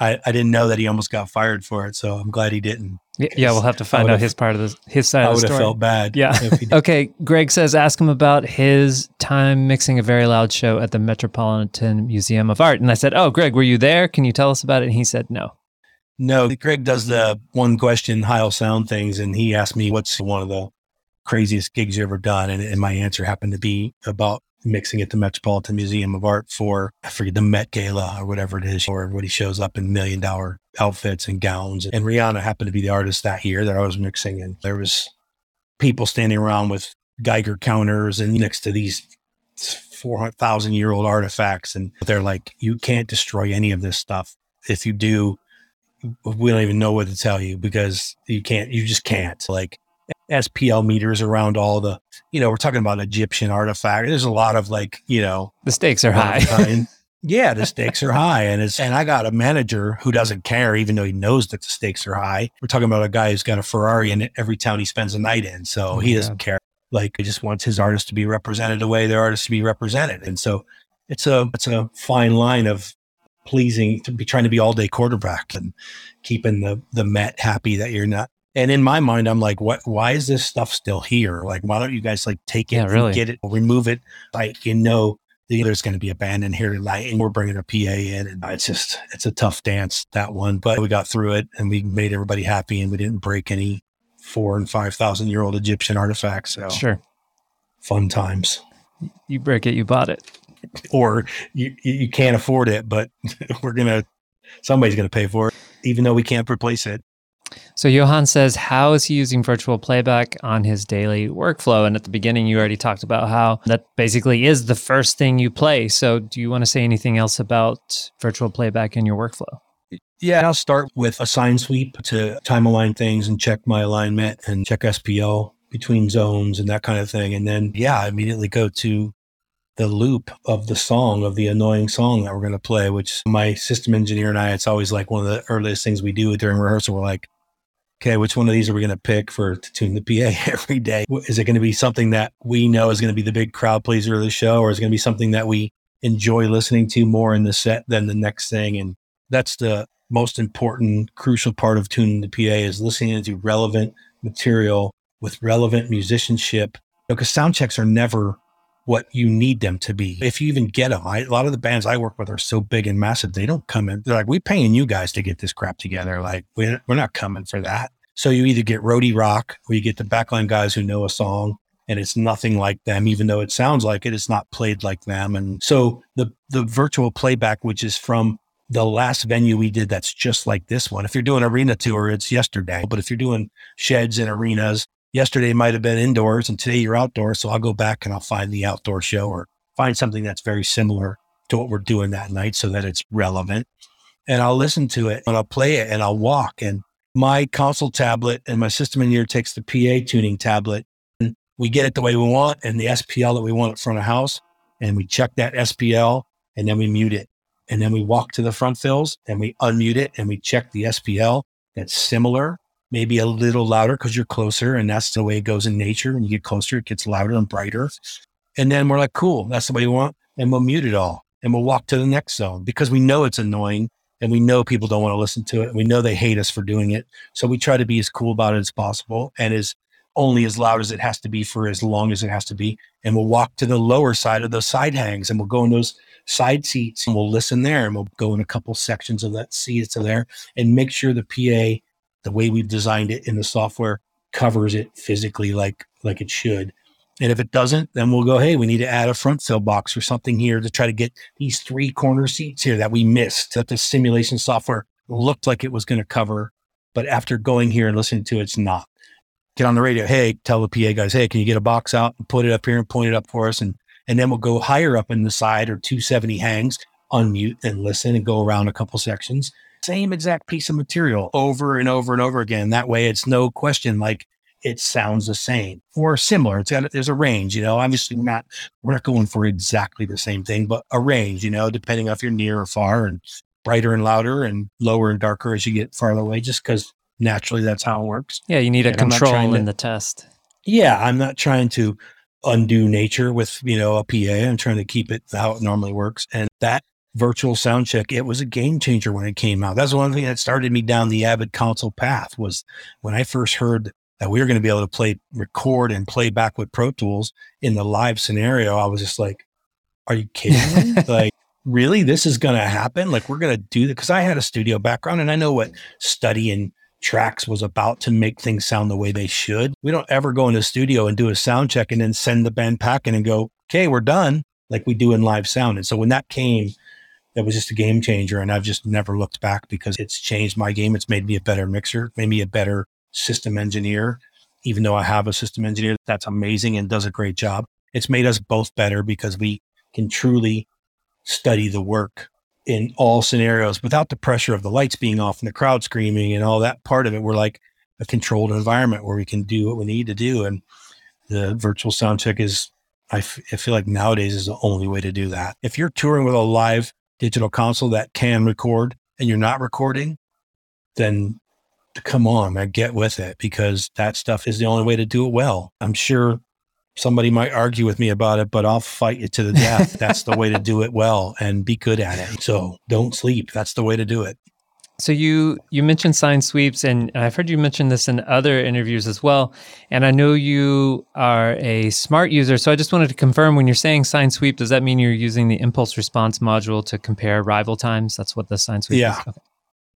I didn't know that he almost got fired for it, so I'm glad he didn't. Yeah, we'll have to find out his side of the story. I would have felt bad. Yeah. Okay, Greg says, ask him about his time mixing a very loud show at the Metropolitan Museum of Art. And I said, oh, Greg, were you there? Can you tell us about it? And he said, no. No, Greg does the one question, Heil Sound things. And he asked me, what's one of the craziest gigs you ever done? And my answer happened to be about mixing at the Metropolitan Museum of Art for, I forget, the Met Gala or whatever it is, or everybody shows up in $1 million outfits and gowns. And Rihanna happened to be the artist that year that I was mixing. And there was people standing around with Geiger counters and next to these 400,000-year-old artifacts. And they're like, you can't destroy any of this stuff. If you do, we don't even know what to tell you because you just can't. Like, SPL meters around all the, we're talking about Egyptian artifact. There's a lot of the stakes are high. Yeah, the stakes are high. And I got a manager who doesn't care, even though he knows that the stakes are high. We're talking about a guy who's got a Ferrari in every town he spends a night in. So he doesn't care. Like, he just wants his artists to be represented the way their artists to be represented. And so it's a fine line of pleasing to be trying to be all day quarterback and keeping the Met happy that you're not. And in my mind, I'm like, what? Why is this stuff still here? Like, why don't you guys like take it, really, get it, remove it? Like, there's going to be a band in here tonight and we're bringing a PA in. And it's a tough dance, that one. But we got through it and we made everybody happy and we didn't break any 4,000 and 5,000-year-old Egyptian artifacts. So sure. Fun times. You break it, you bought it. Or you can't afford it, but somebody's going to pay for it, even though we can't replace it. So Johan says, how is he using virtual playback on his daily workflow? And at the beginning, you already talked about how that basically is the first thing you play. So do you want to say anything else about virtual playback in your workflow? Yeah, I'll start with a sign sweep to time align things and check my alignment and check SPO between zones and that kind of thing. And then, I immediately go to the loop of the song, of the annoying song that we're going to play, which my system engineer and I, it's always like one of the earliest things we do during rehearsal. We're like, okay, which one of these are we going to pick to tune the PA every day? Is it going to be something that we know is going to be the big crowd pleaser of the show, or is it going to be something that we enjoy listening to more in the set than the next thing? And that's the most important, crucial part of tuning the PA, is listening to relevant material with relevant musicianship, because sound checks are never what you need them to be. If you even get them, a lot of the bands I work with are so big and massive, they don't come in. They're like, we're paying you guys to get this crap together. Like, we're not coming for that. So you either get roadie rock, or you get the backline guys who know a song and it's nothing like them, even though it sounds like it, it's not played like them. And so the virtual playback, which is from the last venue we did that's just like this one. If you're doing arena tour, it's yesterday. But if you're doing sheds and arenas, yesterday might have been indoors and today you're outdoors. So I'll go back and I'll find the outdoor show or find something that's very similar to what we're doing that night so that it's relevant. And I'll listen to it and I'll play it and I'll walk. And my console tablet and my system engineer takes the PA tuning tablet, and we get it the way we want and the SPL that we want at front of house. And we check that SPL and then we mute it. And then we walk to the front fills and we unmute it and we check the SPL that's similar. Maybe a little louder because you're closer, and that's the way it goes in nature. When you get closer, it gets louder and brighter. And then we're like, cool, that's the way you want. And we'll mute it all and we'll walk to the next zone, because we know it's annoying and we know people don't want to listen to it. And we know they hate us for doing it. So we try to be as cool about it as possible and is only as loud as it has to be for as long as it has to be. And we'll walk to the lower side of those side hangs and we'll go in those side seats and we'll listen there, and we'll go in a couple sections of that seats to there and make sure the PA, the way we've designed it in the software, covers it physically like it should. And if it doesn't, then we'll go, hey, we need to add a front fill box or something here to try to get these three corner seats here that we missed, that the simulation software looked like it was going to cover. But after going here and listening to it, it's not. Get on the radio, hey, tell the PA guys, hey, can you get a box out and put it up here and point it up for us? And then we'll go higher up in the side or 270 hangs, unmute and listen and go around a couple sections. Same exact piece of material over and over and over again. That way it's no question like it sounds the same or similar. There's a range, obviously we're not going for exactly the same thing, but a range, depending on if you're near or far, and brighter and louder and lower and darker as you get farther away, just because naturally that's how it works. Yeah, you need a control in the test. Yeah, I'm not trying to undo nature with, a PA. I'm trying to keep it how it normally works. And that virtual sound check, it was a game changer when it came out. That's one thing that started me down the Avid console path, was when I first heard that we were going to be able to record and play back with Pro Tools in the live scenario. I was just like, are you kidding me? Like, really, this is going to happen? Like, we're going to do that? Because I had a studio background and I know what studying tracks was about to make things sound the way they should. We don't ever go into the studio and do a sound check and then send the band packing and go, okay, we're done, like we do in live sound. And so when that came, that was just a game changer, and I've just never looked back, because it's changed my game. It's made me a better mixer, made me a better system engineer, even though I have a system engineer that's amazing and does a great job. It's made us both better because we can truly study the work in all scenarios without the pressure of the lights being off and the crowd screaming and all that part of it. We're like a controlled environment where we can do what we need to do. And the virtual sound check is, I feel like nowadays is the only way to do that. If you're touring with a live digital console that can record and you're not recording, then come on, man, get with it, because that stuff is the only way to do it well. I'm sure somebody might argue with me about it, but I'll fight it to the death. That's the way to do it well and be good at it. So don't sleep. That's the way to do it. So you mentioned sign sweeps, and I've heard you mention this in other interviews as well. And I know you are a smart user. So I just wanted to confirm, when you're saying sign sweep, does that mean you're using the impulse response module to compare rival times? That's what the sign sweep is? Okay.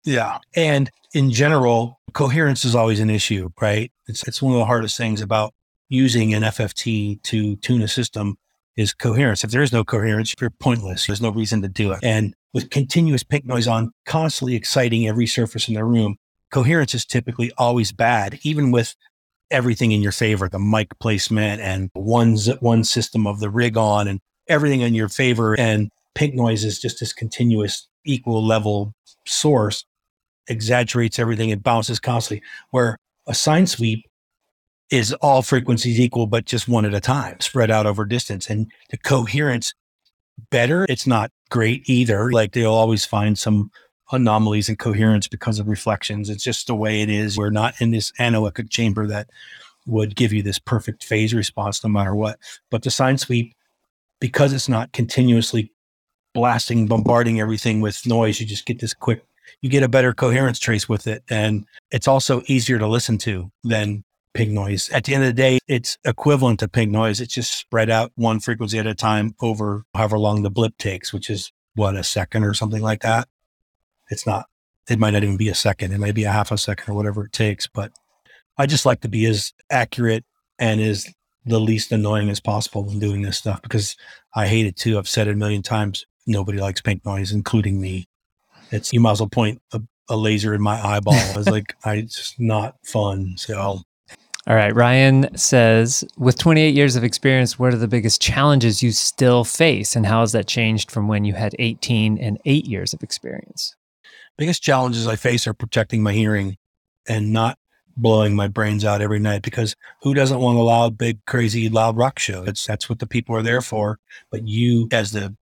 Yeah. And in general, coherence is always an issue, right? It's one of the hardest things about using an FFT to tune a system is coherence. If there is no coherence, you're pointless. There's no reason to do it. And with continuous pink noise on, constantly exciting every surface in the room, coherence is typically always bad, even with everything in your favor, the mic placement and one system of the rig on and everything in your favor. And pink noise is just this continuous equal level source, exaggerates everything. It bounces constantly, where a sine sweep is all frequencies equal, but just one at a time, spread out over distance. And the coherence better. It's not great either. Like, they'll always find some anomalies in coherence because of reflections. It's just the way it is. We're not in this anechoic chamber that would give you this perfect phase response no matter what. But the sine sweep, because it's not continuously blasting, bombarding everything with noise, you just get this quick, you get a better coherence trace with it. And it's also easier to listen to than pink noise. At the end of the day, it's equivalent to pink noise. It's just spread out one frequency at a time over however long the blip takes, which is what, a second or something like that. It's not, it might not even be a second. It might be a half a second or whatever it takes. But I just like to be as accurate and as the least annoying as possible when doing this stuff, because I hate it too. I've said it a million times. Nobody likes pink noise, including me. It's, you might as well point a laser in my eyeball. It's like, it's just not fun. So. All right. Ryan says, with 28 years of experience, what are the biggest challenges you still face, and how has that changed from when you had 18 and 8 years of experience? Biggest challenges I face are protecting my hearing and not blowing my brains out every night, because who doesn't want a loud, big, crazy, loud rock show? That's what the people are there for. But you, as the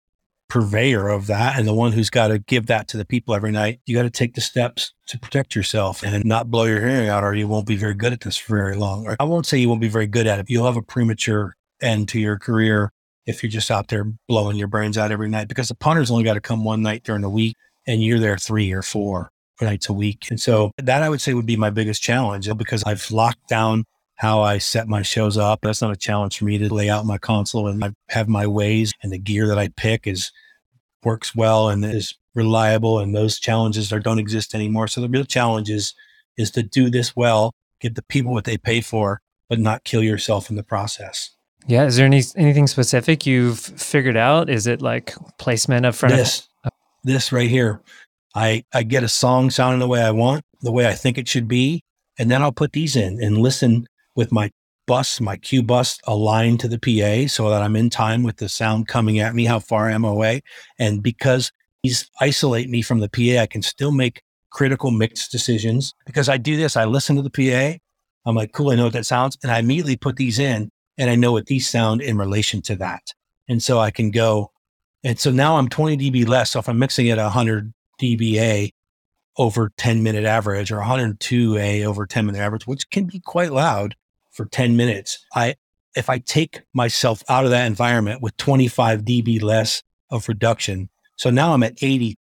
purveyor of that and the one who's got to give that to the people every night, you got to take the steps to protect yourself and not blow your hearing out, or you won't be very good at this for very long. Or I won't say you won't be very good at it. You'll have a premature end to your career if you're just out there blowing your brains out every night, because the punter's only got to come one night during the week and you're there 3 or 4 nights a week. And so that, I would say, would be my biggest challenge, because I've locked down how I set my shows up. That's not a challenge for me to lay out my console, and I have my ways, and the gear that I pick works well and is reliable. And those challenges don't exist anymore. So the real challenge is to do this well, give the people what they pay for, but not kill yourself in the process. Yeah. Is there anything specific you've figured out? Is it like placement up front? This right here. I get a song sounding the way I want, the way I think it should be. And then I'll put these in and listen with my cue bus aligned to the PA, so that I'm in time with the sound coming at me, how far I am away. And because these isolate me from the PA, I can still make critical mixed decisions. Because I do this, I listen to the PA. I'm like, cool, I know what that sounds. And I immediately put these in, and I know what these sound in relation to that. And so I can go. And so now I'm 20 dB less. So if I'm mixing at 100 dBA, over 10-minute average, or 102A over 10-minute average, which can be quite loud for 10 minutes. If I take myself out of that environment with 25 dB less of reduction, so now I'm at 78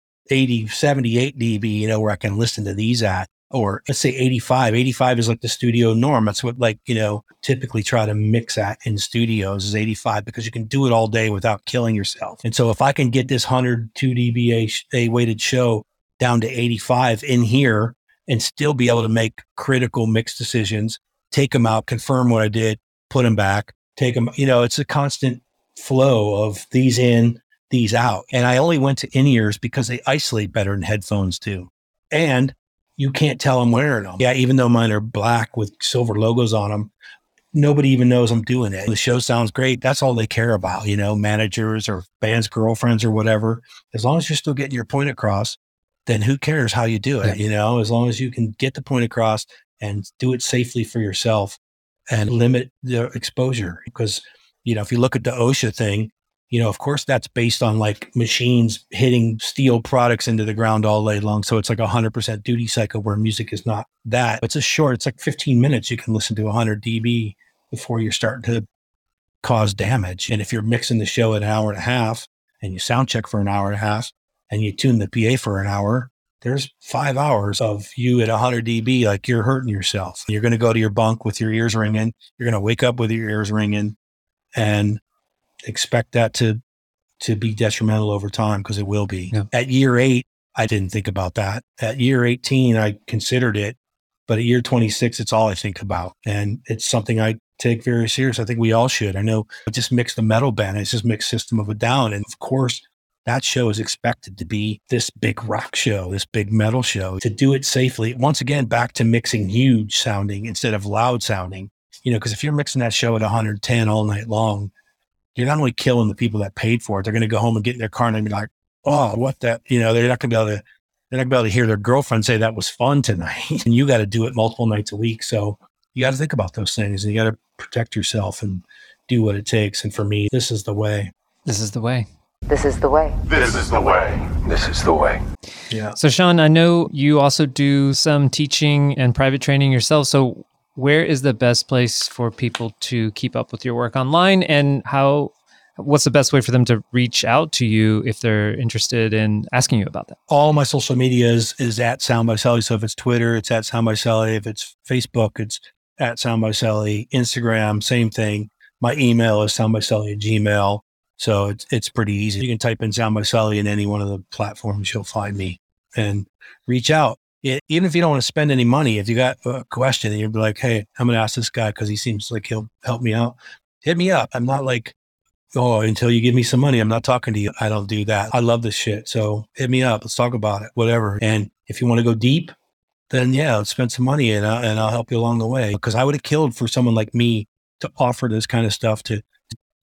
dB, where I can listen to these at, or let's say 85. 85 is like the studio norm. That's what typically try to mix at in studios is 85, because you can do it all day without killing yourself. And so if I can get this 102 dBA weighted show down to 85 in here and still be able to make critical mix decisions, take them out, confirm what I did, put them back, take them, it's a constant flow of these in, these out. And I only went to in-ears because they isolate better than headphones do. And you can't tell I'm wearing them. Yeah, even though mine are black with silver logos on them, nobody even knows I'm doing it. The show sounds great. That's all they care about, managers or bands, girlfriends or whatever. As long as you're still getting your point across, then who cares how you do it? As long as you can get the point across and do it safely for yourself and limit the exposure. Because, if you look at the OSHA thing, of course that's based on machines hitting steel products into the ground all day long. So it's 100% duty cycle, where music is not that. It's like 15 minutes. You can listen to 100 dB before you're starting to cause damage. And if you're mixing the show at an hour and a half and you sound check for an hour and a half, and you tune the PA for an hour, there's 5 hours of you at 100 dB, you're hurting yourself. You're going to go to your bunk with your ears ringing. You're going to wake up with your ears ringing, and expect that to be detrimental over time, because it will be. Yeah. At year 8, I didn't think about that. At year 18, I considered it, but at year 26, it's all I think about. And it's something I take very serious. I think we all should. I know I just mixed the metal band. I just mixed System of a Down. And of course, That show is expected to be this big rock show, this big metal show. To do it safely, once again, back to mixing huge sounding instead of loud sounding, you know, because if you're mixing that show at 110 all night long, you're not only killing the people that paid for it, they're going to go home and get in their car and be like, oh, what that, you know, they're not going to be able to hear their girlfriend say that was fun tonight. And you got to do it multiple nights a week. So you got to think about those things and you got to protect yourself and do what it takes. And for me, this is the way. This is the way. This is the way. This is the way. This is the way. Yeah. So Sean, I know you also do some teaching and private training yourself. So where is the best place for people to keep up with your work online, and what's the best way for them to reach out to you if they're interested in asking you about that? All my social media is at Sound by Sully. So if it's Twitter, it's at Sound by Sully. If it's Facebook, it's at Sound by Sully. Instagram, same thing. My email is soundbysully@gmail.com. So it's pretty easy. You can type in Sound by Sully in any one of the platforms, you'll find me and reach out. Even if you don't want to spend any money, if you got a question and you'll be like, hey, I'm going to ask this guy because he seems like he'll help me out, hit me up. I'm not like, oh, until you give me some money, I'm not talking to you. I don't do that. I love this shit. So hit me up. Let's talk about it, whatever. And if you want to go deep, then yeah, let's spend some money and I'll help you along the way. Because I would have killed for someone like me to offer this kind of stuff to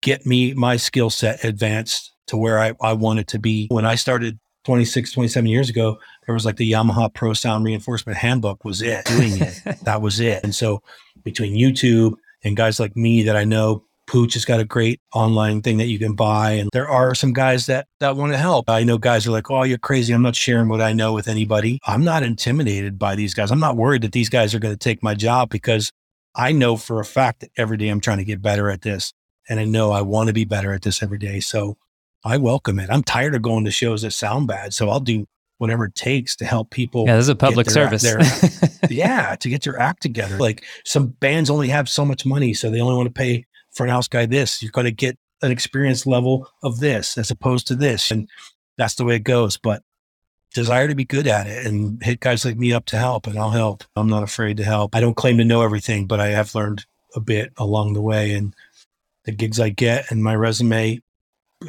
get me, my skill set advanced to where I want it to be. When I started 27 years ago, there was like the Yamaha Pro Sound Reinforcement Handbook was it, doing it. That was it. And so between YouTube and guys like me that I know, Pooch has got a great online thing that you can buy. And there are some guys that want to help. I know guys are like, oh, you're crazy. I'm not sharing what I know with anybody. I'm not intimidated by these guys. I'm not worried that these guys are going to take my job because I know for a fact that every day I'm trying to get better at this. And I know I want to be better at this every day. So I welcome it. I'm tired of going to shows that sound bad. So I'll do whatever it takes to help people. Yeah, this is a public service. Yeah, to get your act together. Like some bands only have so much money, so they only want to pay front house guy this. You're going to get an experience level of this as opposed to this. And that's the way it goes. But desire to be good at it and hit guys like me up to help, and I'll help. I'm not afraid to help. I don't claim to know everything, but I have learned a bit along the way. And the gigs I get and my resume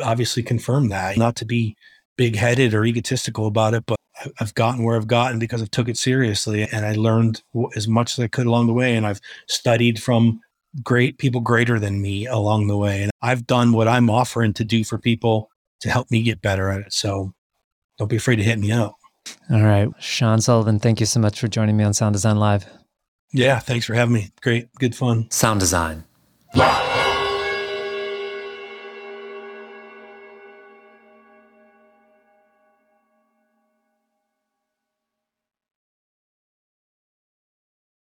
obviously confirm that. Not to be big-headed or egotistical about it, but I've gotten where I've gotten because I took it seriously and I learned as much as I could along the way. And I've studied from great people greater than me along the way. And I've done what I'm offering to do for people to help me get better at it. So don't be afraid to hit me up. All right. Sean Sullivan, thank you so much for joining me on Sound Design Live. Yeah. Thanks for having me. Great. Good fun. Sound Design Live.